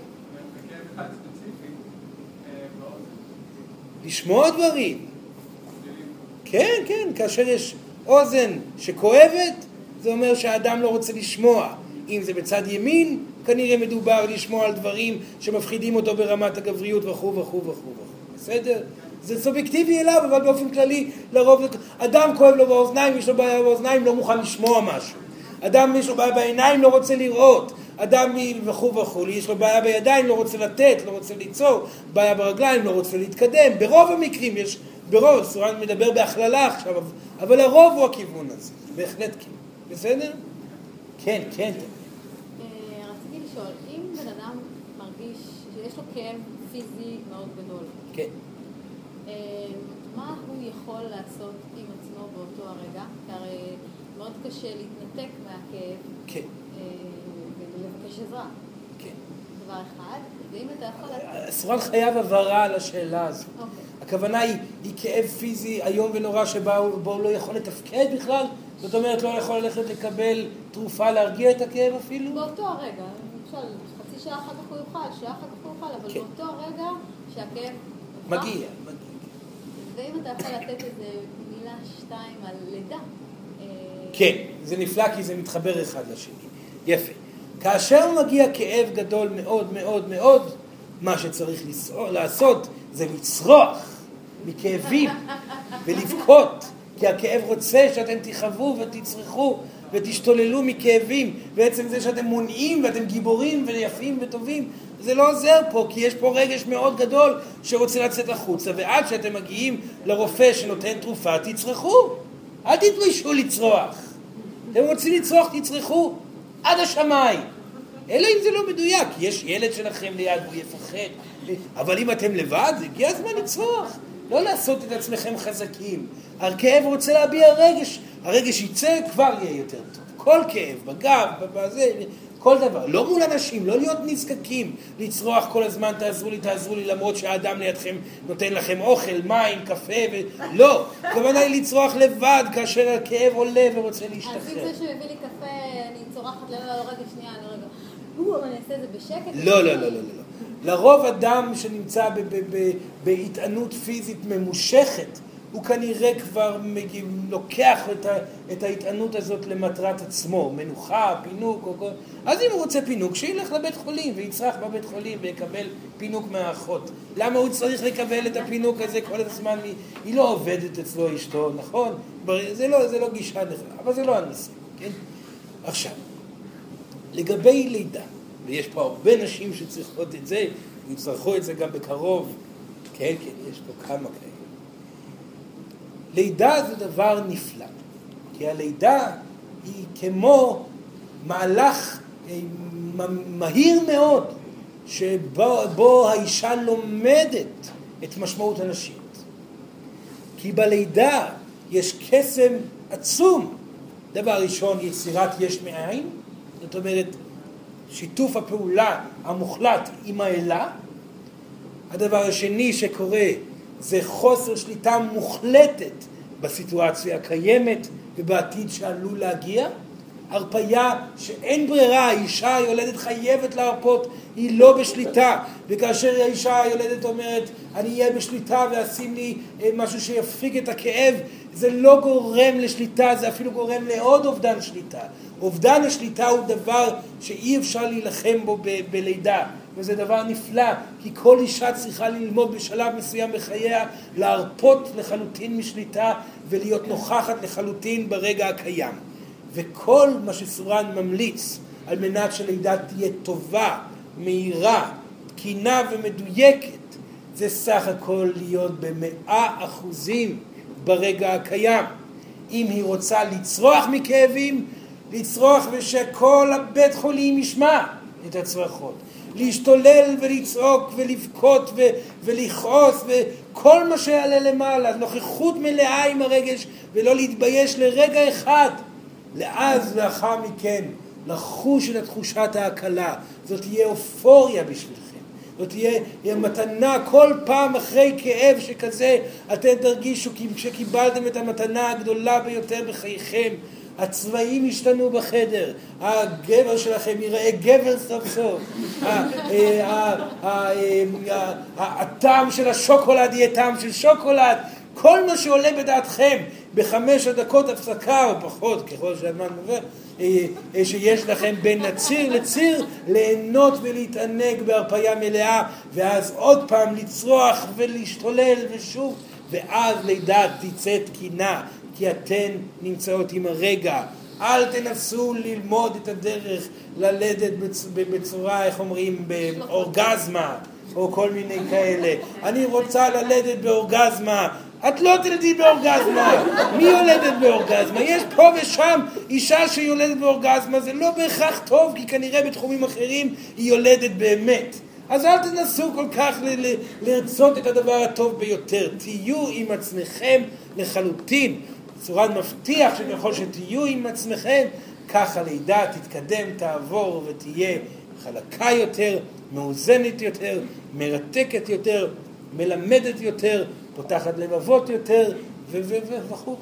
לשמוע דברים. כן, כן, כאשר יש אוזן שכואבת, זה אומר שהאדם לא רוצה לשמוע. אם זה בצד ימין, כנראה מדובר לשמוע על דברים שמפחידים אותו ברמת הגבריות וכו' וכו' וכו'. בסדר? זה סובייקטיבי אליו, אבל באופן כללי, לרוב, אדם כואב לו באוזניים, יש לו בעיה באוזניים, לא מוכן לשמוע משהו. אדם יש לו בעיה בעיניים, לא רוצה לראות. אדם וכו' וכו', יש לו בעיה בידיים, לא רוצה לתת, לא רוצה ליצור. בעיה ברגליים, לא רוצה להתקדם. ברוב המקרים יש, ברוב, סורן מדבר בהכללה עכשיו, אבל הרוב הוא הכיוון הזה. בהחלט כן. בסדר? כן, כן. רציתי לשאול, אם בן אדם מרגיש שיש לו כאב פיזי מאוד גדול, כן. מה הוא יכול לעשות עם עצמו באותו הרגע? הרי מאוד קשה להתנתק מהכאב, כן. ולבקש עזרה. כן. דבר אחד, ואם אתה יכול... סורן חייב הבהרה על השאלה הזו. אוקיי. הכוונה היא כאב פיזי איום ונורא שבו לא יכול לתפקד בכלל. זאת אומרת, לא יכול ללכת לקבל תרופה להרגיע את הכאב אפילו? באותו הרגע, למשל, חצי שעה אחר כך הוא יוכל, שעה אחר כך הוא יוכל, אבל באותו הרגע שהכאב... מגיע, מגיע. ואם אתה יכול לתת איזה מילה שתיים על לידה? כן, זה נפלא כי זה מתחבר אחד לשני. יפה. כאשר מגיע כאב גדול מאוד מאוד מאוד, מה שצריך לעשות זה לצרוח מכאבים ולבכות. כי הכאב רוצה שאתם תחוו ותצריכו ותשתוללו מכאבים. בעצם זה שאתם מונעים ואתם גיבורים ויפים וטובים, זה לא עוזר פה, כי יש פה רגש מאוד גדול שרוצה לצאת החוצה. ועד שאתם מגיעים לרופא שנותן תרופה, תצריכו. אל תתביישו לצרוח. אתם רוצים לצרוח, תצריכו עד השמיים. אלא אם זה לא מדויק, יש ילד שלכם ליד והוא יפחד. אבל אם אתם לבד, זה הגיע הזמן לצרוח. לא לעשות את עצמכם חזקים. הכאב רוצה להביע הרגש. הרגש ייצא, כבר יהיה יותר טוב. כל כאב, בגב, בזה, כל דבר. לא מול אנשים, לא להיות נזקקים. לצרוח כל הזמן, תעזרו לי, תעזרו לי, למרות שהאדם לידכם נותן לכם אוכל, מים, קפה, לא. כוונה היא לצרוח לבד, כאשר הכאב עולה ורוצה להשתחרר. אז אם זה שמביא לי קפה, אני צורחת, לא רגע שנייה, לא רגע. אני אעשה את זה בשקט. לא, לא, לא, לא, לא. לרוב אדם שנמצא בהתענות פיזית ממושכת, הוא כנראה כבר לוקח את ההתענות הזאת למטרת עצמו, מנוחה, פינוק, אז אם הוא רוצה פינוק, שילך לבית חולים ויצרח בבית חולים ויקבל פינוק מהאחות. למה הוא צריך לקבל את הפינוק הזה כל הזמן? היא לא עובדת אצלו אשתו, נכון? זה לא גישה נכונה, אבל זה לא הנושא, כן? עכשיו, לגבי לידה, ויש פה הרבה נשים שצריכות את זה, ויצטרכו את זה גם בקרוב, כן, כן, יש פה כמה כאלה. לידה זה דבר נפלא, כי הלידה היא כמו מהלך מהיר מאוד, שבו האישה לומדת את משמעות הנשית. כי בלידה יש קסם עצום. דבר ראשון, יצירת יש מאין, זאת אומרת, שיתוף הפעולה המוחלט עם האלה. הדבר השני שקורה זה חוסר שליטה מוחלטת בסיטואציה הקיימת ובעתיד שעלול להגיע. הרפיה שאין ברירה, האישה היולדת חייבת להרפות, היא לא בשליטה. וכאשר האישה היולדת אומרת, אני אהיה בשליטה ועשים לי משהו שיפיג את הכאב, זה לא גורם לשליטה, זה אפילו גורם לעוד אובדן שליטה. אובדן השליטה הוא דבר שאי אפשר להילחם בו בלידה. וזה דבר נפלא, כי כל אישה צריכה ללמוד בשלב מסוים בחייה, להרפות לחלוטין משליטה ולהיות נוכחת לחלוטין ברגע הקיים. וכל מה שסורן ממליץ על מנת שלידה תהיה טובה, מהירה, תקינה ומדויקת, זה סך הכל להיות ב100% ברגע הקיים. אם היא רוצה לצרוח מכאבים, לצרוח ושכל הבית חולים ישמע את הצרחות. להשתולל ולצעוק ולבכות ולכעוס וכל מה שיעלה למעלה, נוכחות מלאה עם הרגש ולא להתבייש לרגע אחד. לאז לאחר מכן לחוש את תחושת ההקלה, זאת תהיה אופוריה בשבילכם, זאת תהיה מתנה. כל פעם אחרי כאב שכזה אתם תרגישו שקיבלתם את המתנה הגדולה ביותר בחייכם. הצבעים השתנו בחדר, הגבר שלכם יראה גבר סוף סוף, הטעם של השוקולד יהיה טעם של שוקולד. כל מה שעולה בדעתכם ב5 דקות הפסקה או פחות, ככל שהזמן עובר, שיש לכם בין הציר לציר, ליהנות ולהתענג בהרפיה מלאה, ואז עוד פעם לצרוח ולהשתולל ושוב, ואז לידה תצא תקינה, כי אתן נמצאות עם הרגע. אל תנסו ללמוד את הדרך ללדת בצורה, איך אומרים, באורגזמה, או כל מיני כאלה. אני רוצה ללדת באורגזמה. את לא תלדי באורגזמה. מי יולדת באורגזמה? יש פה ושם אישה שיולדת באורגזמה. זה לא בהכרח טוב, כי כנראה בתחומים אחרים היא יולדת באמת. אז אל תנסו כל כך לרצות את הדבר הטוב ביותר. תהיו עם עצמכם לחלוטין. סורן מבטיח שככל שתהיו עם עצמכם, כך הלידה תתקדם, תעבור ותהיה חלקה יותר, מאוזנת יותר, מרתקת יותר, מלמדת יותר, פותחת לבבות יותר, וכו'.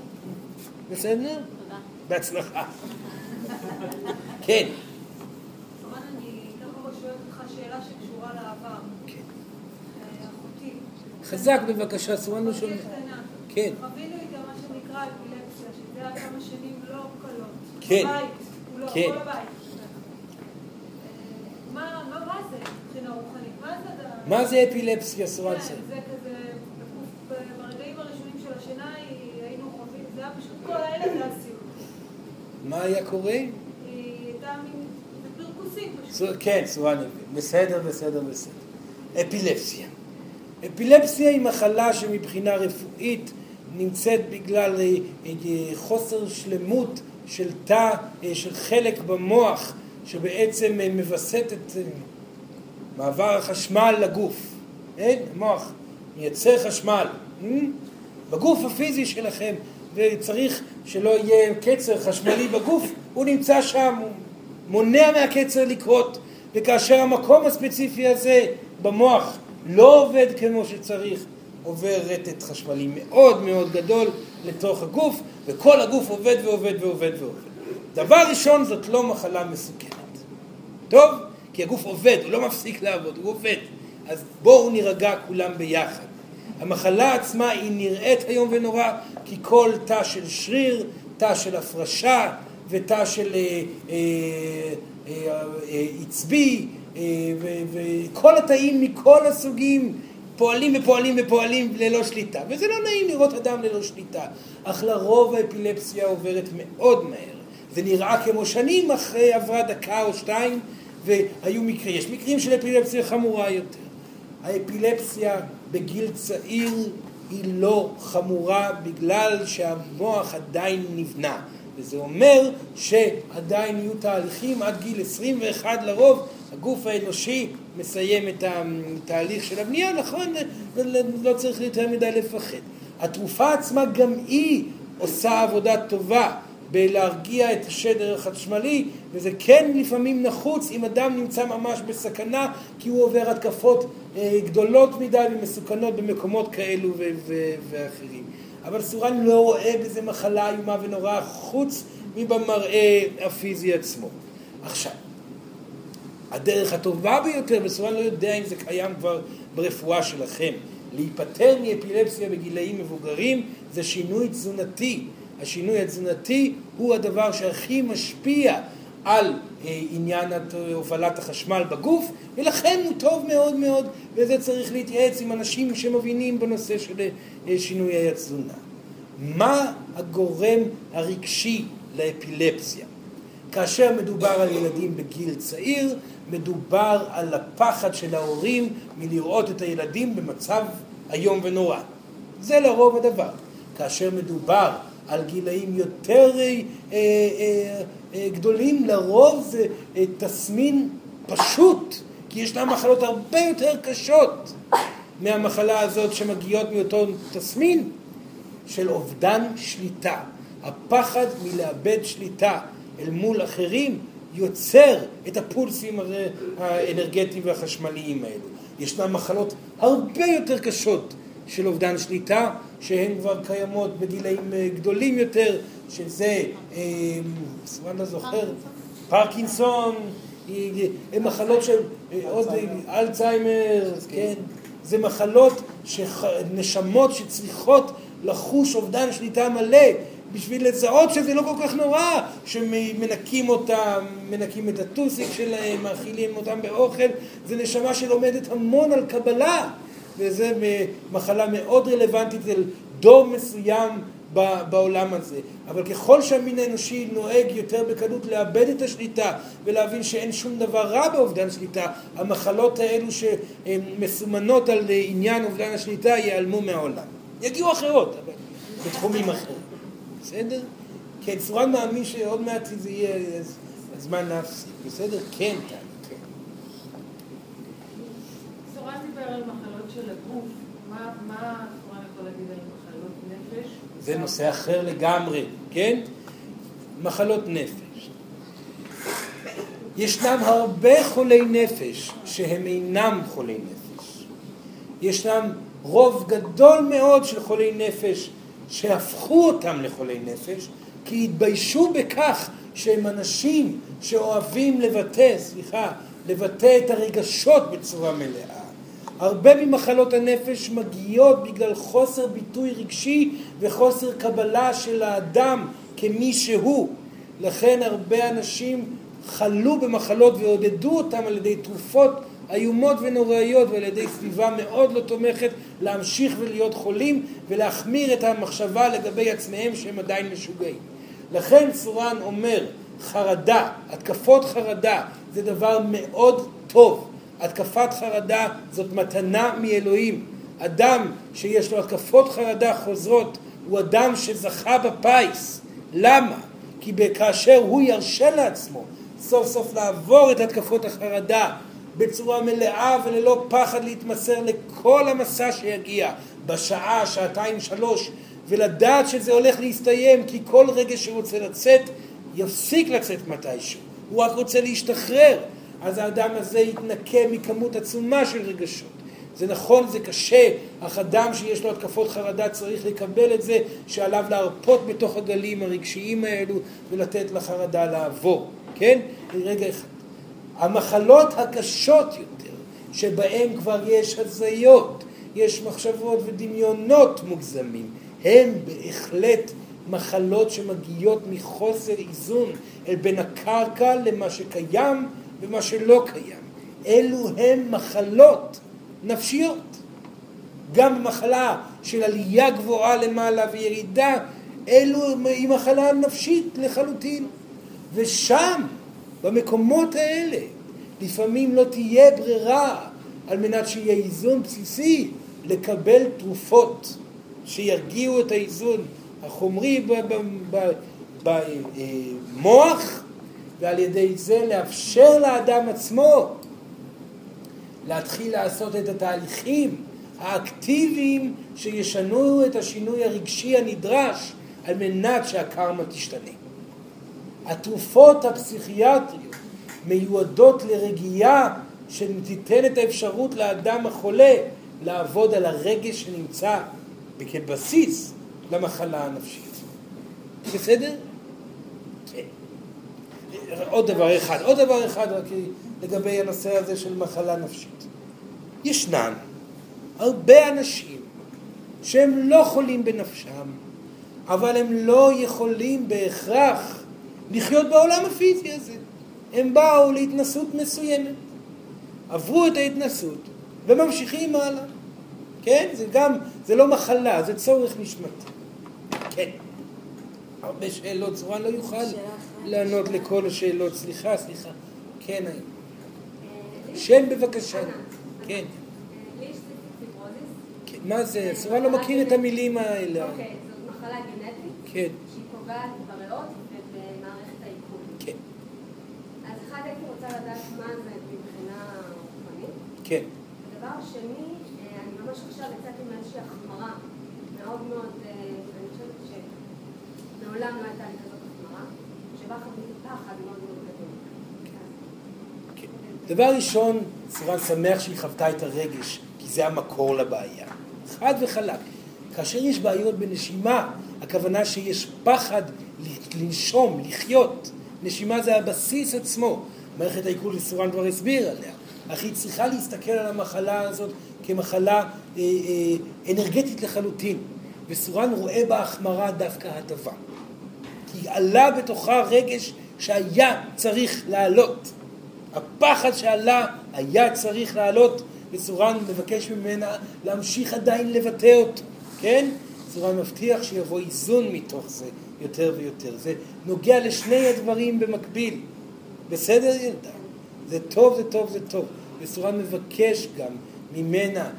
בסדר? תודה. בהצלחה. כן. חזק בבקשה, סורן לא שומע. כן. חווינו איתה מה שנקרא אפילפסיה, שזה היה כמה שנים לא קלות. כן. בבית, הוא לא כל הבית. מה זה מבחינה רוחנית? מה זה אפילפסיה, סורן? זה כזה, ברגעים הראשונים של השינה היינו חווים, זה היה פשוט כל האלה זה הסיום. מה היה קורה? היא הייתה פרקוסית פשוט. כן, סורן, בסדר. אפילפסיה. אפילפסיה היא מחלה שמבחינה רפואית נמצאת בגלל חוסר שלמות של תא, של חלק במוח, שבעצם מבסט את מעבר החשמל לגוף. המוח מייצר חשמל בגוף הפיזי שלכם, וצריך שלא יהיה קצר חשמלי בגוף, הוא נמצא שם, הוא מונע מהקצר לקרות, וכאשר המקום הספציפי הזה במוח לא עובד כמו שצריך, עובר רטט חשמלי מאוד מאוד גדול לתוך הגוף, וכל הגוף עובד ועובד ועובד ועובד. דבר ראשון, זאת לא מחלה מסוכנת. טוב? כי הגוף עובד, הוא לא מפסיק לעבוד, הוא עובד. אז בואו נרגע כולם ביחד. המחלה עצמה היא נראית היום ונורא, כי כל תא של שריר, תא של הפרשה ותא של עצבי, וכל התאים מכל הסוגים פועלים ופועלים ופועלים ללא שליטה, וזה לא נעים לראות אדם ללא שליטה. אך לרוב האפילפסיה עוברת מאוד מהר, זה נראה כמו שנים אחרי עברה דקה או שתיים, והיו מקרים, יש מקרים של אפילפסיה חמורה יותר. האפילפסיה בגיל צעיר היא לא חמורה בגלל שהמוח עדיין נבנה, וזה אומר שעדיין יהיו תהליכים עד גיל 21 לרוב, הגוף האנושי מסיים את התהליך של הבנייה, נכון, לא צריך יותר מדי לפחד. התרופה עצמה גם היא עושה עבודה טובה בלהרגיע את השדר החשמלי, וזה כן לפעמים נחוץ אם אדם נמצא ממש בסכנה, כי הוא עובר התקפות גדולות מדי ומסוכנות במקומות כאלו ואחרים. אבל סורן לא רואה בזה מחלה איומה ונוראה חוץ מבמראה הפיזי עצמו. עכשיו, הדרך הטובה ביותר, וסורן לא יודע אם זה קיים כבר ברפואה שלכם, להיפטר מאפילפסיה בגילאים מבוגרים, זה שינוי תזונתי. השינוי התזונתי הוא הדבר שהכי משפיע על עניין הובלת החשמל בגוף, ולכן הוא טוב מאוד מאוד, וזה צריך להתייעץ עם אנשים שמבינים בנושא של שינוי התזונה. מה הגורם הרגשי לאפילפסיה? כאשר מדובר על ילדים בגיל צעיר, מדובר על הפחד של ההורים מלראות את הילדים במצב היום ונורא. זה לרוב הדבר. כאשר מדובר על גילאים יותר גדולים, לרוב זה תסמין פשוט, כי ישנן מחלות הרבה יותר קשות מהמחלה הזאת שמגיעות מאותו תסמין של אובדן שליטה. הפחד מלאבד שליטה אל מול אחרים יוצר את הפולסים האנרגטיים והחשמליים האלו. ישנן מחלות הרבה יותר קשות של אובדן שליטה, שהן כבר קיימות בגילאים גדולים יותר, שזה, סורן לא זוכר, פרקינסון, מחלות של אלצהיימר, כן, זה מחלות שנשמות שצריכות לחוש אובדן שליטה מלא, בשביל לזהות שזה לא כל כך נורא, שמנקים אותם, מנקים את הטוסיק שלהם, מאכילים אותם באוכל, זה נשמה שלומדת המון על קבלה, וזו מחלה מאוד רלוונטית לדור מסוים בעולם הזה. אבל ככל שהמין האנושי נוהג יותר בקלות לאבד את השליטה ולהבין שאין שום דבר רע באובדן שליטה, המחלות האלו שמסומנות על עניין אובדן השליטה ייעלמו מהעולם. יגיעו אחרות, אבל בתחומים אחרים. בסדר? כן, סורן מאמין שעוד מעט זה יהיה הזמן להפסיק. בסדר? כן, כן. סורן דיבר על מחלות של הגוף, מה סורן יכול להגיד על מחלות נפש? זה נושא אחר לגמרי, כן? מחלות נפש. ישנם הרבה חולי נפש שהם אינם חולי נפש. ישנם רוב גדול מאוד של חולי נפש שהפכו אותם לחולי נפש, כי התביישו בכך שהם אנשים שאוהבים לבטא את הרגשות בצורה מלאה. הרבה ממחלות הנפש מגיעות בגלל חוסר ביטוי רגשי וחוסר קבלה של האדם כמי שהוא. לכן הרבה אנשים חלו במחלות ועודדו אותם על ידי תרופות איומות ונוראיות ועל ידי סביבה מאוד לא תומכת להמשיך ולהיות חולים ולהחמיר את המחשבה לגבי עצמם שהם עדיין משוגעים. לכן סורן אומר, חרדה, התקפות חרדה זה דבר מאוד טוב. התקפת חרדה זאת מתנה מאלוהים. אדם שיש לו התקפות חרדה חוזרות הוא אדם שזכה בפיס. למה? כי כאשר הוא ירשה לעצמו סוף סוף לעבור את התקפות החרדה בצורה מלאה וללא פחד להתמסר לכל המסע שיגיע בשעה, שעתיים, שלוש, ולדעת שזה הולך להסתיים, כי כל רגע שרוצה לצאת יפסיק לצאת מתישהו, הוא רק רוצה להשתחרר. אז האדם הזה יתנקה מכמות עצומה של רגשות. זה נכון, זה קשה, אך אדם שיש לו התקפות חרדה צריך לקבל את זה, שעליו להרפות בתוך הגלים הרגשיים האלו ולתת לחרדה לעבור, כן? רגע אחד. המחלות הקשות יותר שבהם כבר יש הזיות, יש מחשבות ודמיונות מוגזמים. הם בהחלט מחלות שמגיעות מחוסר איזון אל בין הקרקע למה שקיים ומה שלא קיים. אלו הם מחלות נפשיות. גם מחלה של עלייה גבוהה למעלה וירידה, אלו היא מחלה נפשית לחלוטין. ושם, במקומות האלה, לפעמים לא תהיה ברירה על מנת שיהיה איזון בסיסי לקבל תרופות שירגיעו את האיזון החומרי במוח, ועל ידי זה לאפשר לאדם עצמו להתחיל לעשות את התהליכים האקטיביים שישנו את השינוי הרגשי הנדרש על מנת שהקרמה תשתנה. התרופות הפסיכיאטריות מיועדות לרגיעה שתיתן את האפשרות לאדם החולה לעבוד על הרגש שנמצא כבסיס למחלה הנפשית. בסדר? עוד דבר אחד רק לגבי הנושא הזה של מחלה נפשית. ישנן הרבה אנשים שהם לא חולים בנפשם, אבל הם לא יכולים בהכרח לחיות בעולם הפיזי הזה. הם באו להתנסות מסוימת, עברו את ההתנסות וממשיכים הלאה. כן? זה לא מחלה, זה צורך נשמתי. כן. הרבה שאלות, סורן לא יוכל לענות לכל השאלות. סליחה. כן, שם בבקשה. כן. מה זה? סורן לא מכיר את המילים האלה. אוקיי, זאת מחלה גנטית שהיא פוגעת בריאות ובמערכת העיכול. כן. אז אחד הייתי רוצה לדעת מה זה מבחינה רוחנית. כן. הדבר השני, אני ממש עכשיו יצאתי מאיזושהי החמרה מאוד מאוד, אני חושבת שמעולם לא הייתה לי כזאת החמרה, שבה חוויתי פחד מאוד מאוד גדול. כן. דבר ראשון, סורן שמח שהיא חוותה את הרגש, כי זה המקור לבעיה. חד וחלק. כאשר יש בעיות בנשימה, הכוונה שיש פחד לנשום, לחיות. נשימה זה הבסיס עצמו. מערכת העיכול סורן כבר הסביר עליה. אך היא צריכה להסתכל על המחלה הזאת כמחלה אנרגטית לחלוטין. וסורן רואה בהחמרה דווקא הטבה. כי עלה בתוכה רגש שהיה צריך לעלות. הפחד שעלה היה צריך לעלות. וסורן מבקש ממנה להמשיך עדיין לבטא אותו, כן? סורן מבטיח שיבוא איזון מתוך זה יותר ויותר. זה נוגע לשני הדברים במקביל. בסדר? זה טוב. וסורן מבקש גם ממנה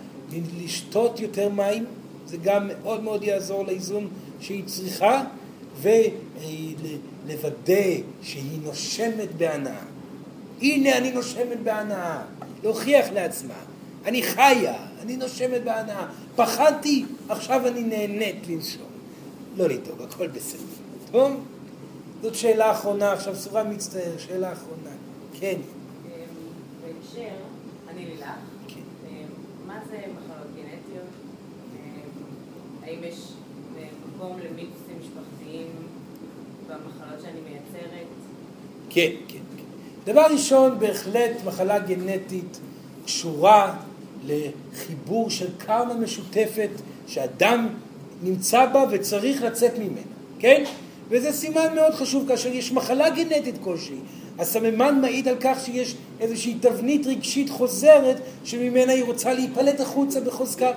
לשתות יותר מים, זה גם מאוד מאוד יעזור לאיזון שהיא צריכה, ולוודא שהיא נושמת בהנאה. הנה אני נושמת בהנאה. להוכיח לעצמה, אני חיה, אני נושמת בהנאה, פחדתי, עכשיו אני נהנית לנשום. לא לדאוג, הכל בסדר. טוב? זאת שאלה אחרונה, עכשיו סורה מצטער, שאלה אחרונה. כן. בהקשר, אני לילך. כן. מה זה מחלות גנטיות? האם יש מקום למיקסים משפחתיים במחלות שאני מייצרת? כן. דבר ראשון, בהחלט מחלה גנטית קשורה לחיבור של קרמה משותפת שאדם נמצא בה וצריך לצאת ממנה, כן? וזה סימן מאוד חשוב כאשר יש מחלה גנטית כלשהי. הסממן מעיד על כך שיש איזושהי תבנית רגשית חוזרת שממנה היא רוצה להיפלט החוצה בחוזקה.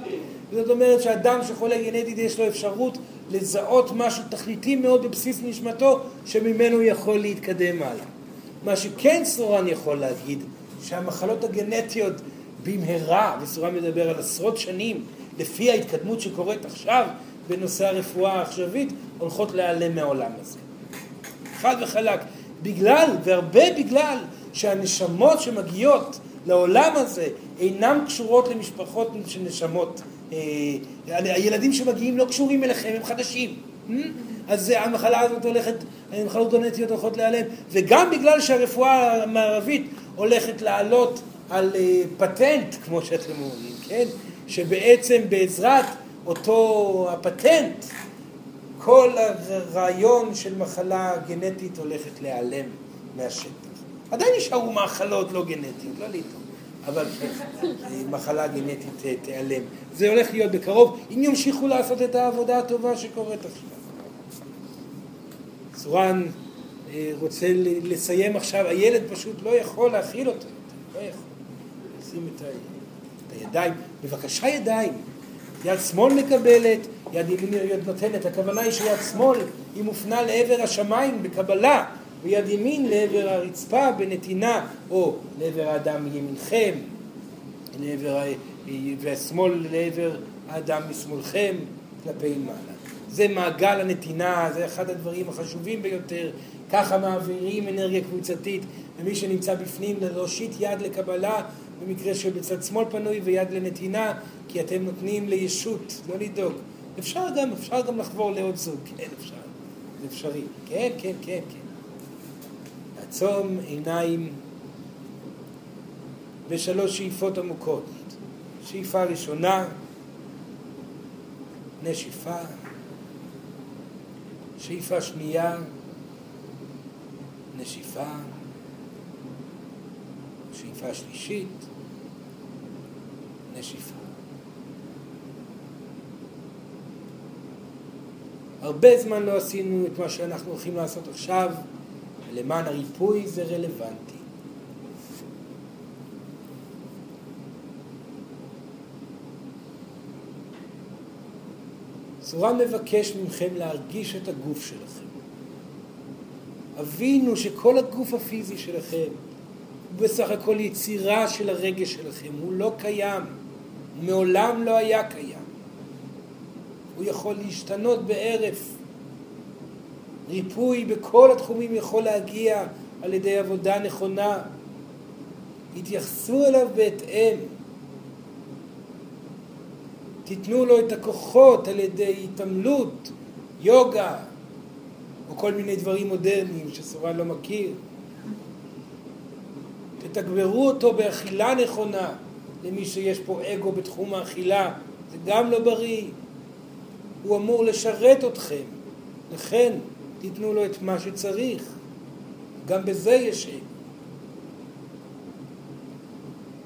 זאת אומרת שאדם שחולה גנטית יש לו אפשרות לזהות משהו תכליתי מאוד בבסיס נשמתו שממנו יכול להתקדם הלאה. מה שכן סורן יכול להגיד, שהמחלות הגנטיות במהרה, וסורן מדבר על עשרות שנים, לפי ההתקדמות שקורית עכשיו בנושא הרפואה העכשווית, הולכות להיעלם מהעולם הזה. חד וחלק, והרבה בגלל שהנשמות שמגיעות לעולם הזה אינם קשורות למשפחות של נשמות. הילדים שמגיעים לא קשורים אליכם, הם חדשים. אז המחלה הזאת הולכת, המחלות גנטיות הולכות להיעלם, וגם בגלל שהרפואה המערבית הולכת לעלות על פטנט, כמו שאתם אומרים, כן? שבעצם בעזרת אותו הפטנט, כל הרעיון של מחלה גנטית הולכת להיעלם מהשטח. עדיין נשארו מחלות לא גנטיות, לא ליטור. אבל מחלה גנטית תיעלם. זה הולך להיות בקרוב, אם ימשיכו לעשות את העבודה הטובה שקורית עכשיו. סורן רוצה לסיים עכשיו, הילד פשוט לא יכול להכיל אותו, לא יכול. לשים את הידיים, בבקשה ידיים. יד שמאל מקבלת, יד ימין נותנת. הכוונה היא שיד שמאל היא מופנה לעבר השמיים בקבלה, ויד ימין לעבר הרצפה בנתינה, או לעבר האדם ימינכם, והשמאל לעבר האדם משמאלכם, כלפי מעלה. זה מעגל הנתינה, זה אחד הדברים החשובים ביותר. ככה מעבירים אנרגיה קבוצתית, ומי שנמצא בפנים להושיט יד לקבלה, במקרה שבצד שמאל פנוי ויד לנתינה, כי אתם נותנים לישות, לא לדאוג. אפשר גם לחבור לעוד זוג, כן, אפשר, זה אפשרי, כן, כן, כן, כן. לעצום עיניים בשלוש שאיפות עמוקות. שאיפה ראשונה, נשיפה. שאיפה שנייה, נשיפה. שאיפה שלישית, נשיפה. הרבה זמן לא עשינו את מה שאנחנו הולכים לעשות עכשיו, למען הריפוי זה רלוונטי. סורן מבקש מכם להרגיש את הגוף שלכם. הבינו שכל הגוף הפיזי שלכם הוא בסך הכל יצירה של הרגש שלכם. הוא לא קיים, הוא מעולם לא היה קיים. הוא יכול להשתנות בערף. ריפוי בכל התחומים יכול להגיע על ידי עבודה נכונה. התייחסו אליו בהתאם. תיתנו לו את הכוחות על ידי התעמלות, יוגה, או כל מיני דברים מודרניים שסורן לא מכיר. תתגברו אותו באכילה נכונה. למי שיש פה אגו בתחום האכילה, זה גם לא בריא. הוא אמור לשרת אתכם. לכן, תיתנו לו את מה שצריך. גם בזה יש אגו.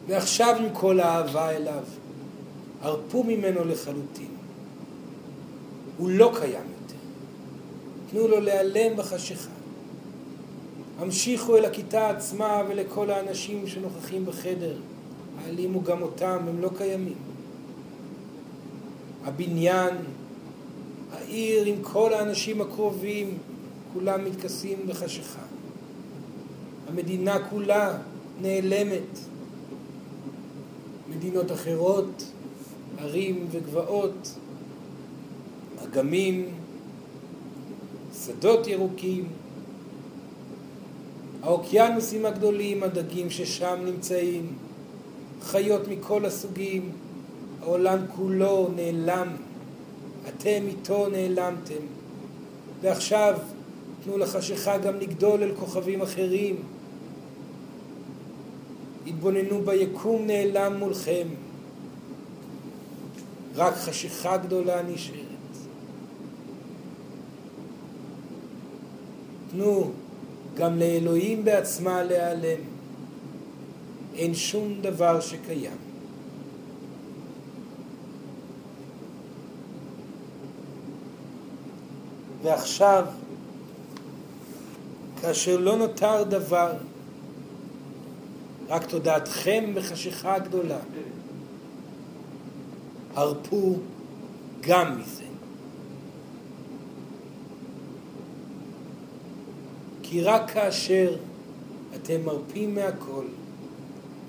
ועכשיו עם כל האהבה אליו, הרפו ממנו לחלוטין. הוא לא קיים יותר. תנו לו להיעלם בחשיכה. המשיכו אל הכיתה עצמה ולכל האנשים שנוכחים בחדר. העלימו גם אותם, הם לא קיימים. הבניין, העיר עם כל האנשים הקרובים, כולם מתכסים בחשיכה. המדינה כולה נעלמת. מדינות אחרות, ערים וגבעות, אגמים, שדות ירוקים, האוקיינוסים הגדולים, הדגים ששם נמצאים, חיות מכל הסוגים, העולם כולו נעלם, אתם איתו נעלמתם. ועכשיו תנו לחשיכה גם לגדול אל כוכבים אחרים. התבוננו ביקום נעלם מולכם. רק חשיכה גדולה נשארת. תנו גם לאלוהים בעצמה להיעלם. אין שום דבר שקיים. ועכשיו, כאשר לא נותר דבר, רק תודעתכם בחשיכה הגדולה. הרפו גם מזה. כי רק כאשר אתם מרפים מהכל,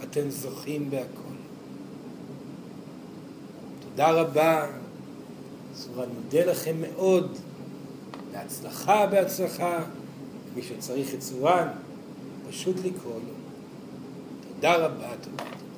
אתם זוכים בהכל. תודה רבה. סורן מודה לכם מאוד. בהצלחה, בהצלחה. מי שצריך את סורן, פשוט לקרוא לו. תודה רבה, תודה.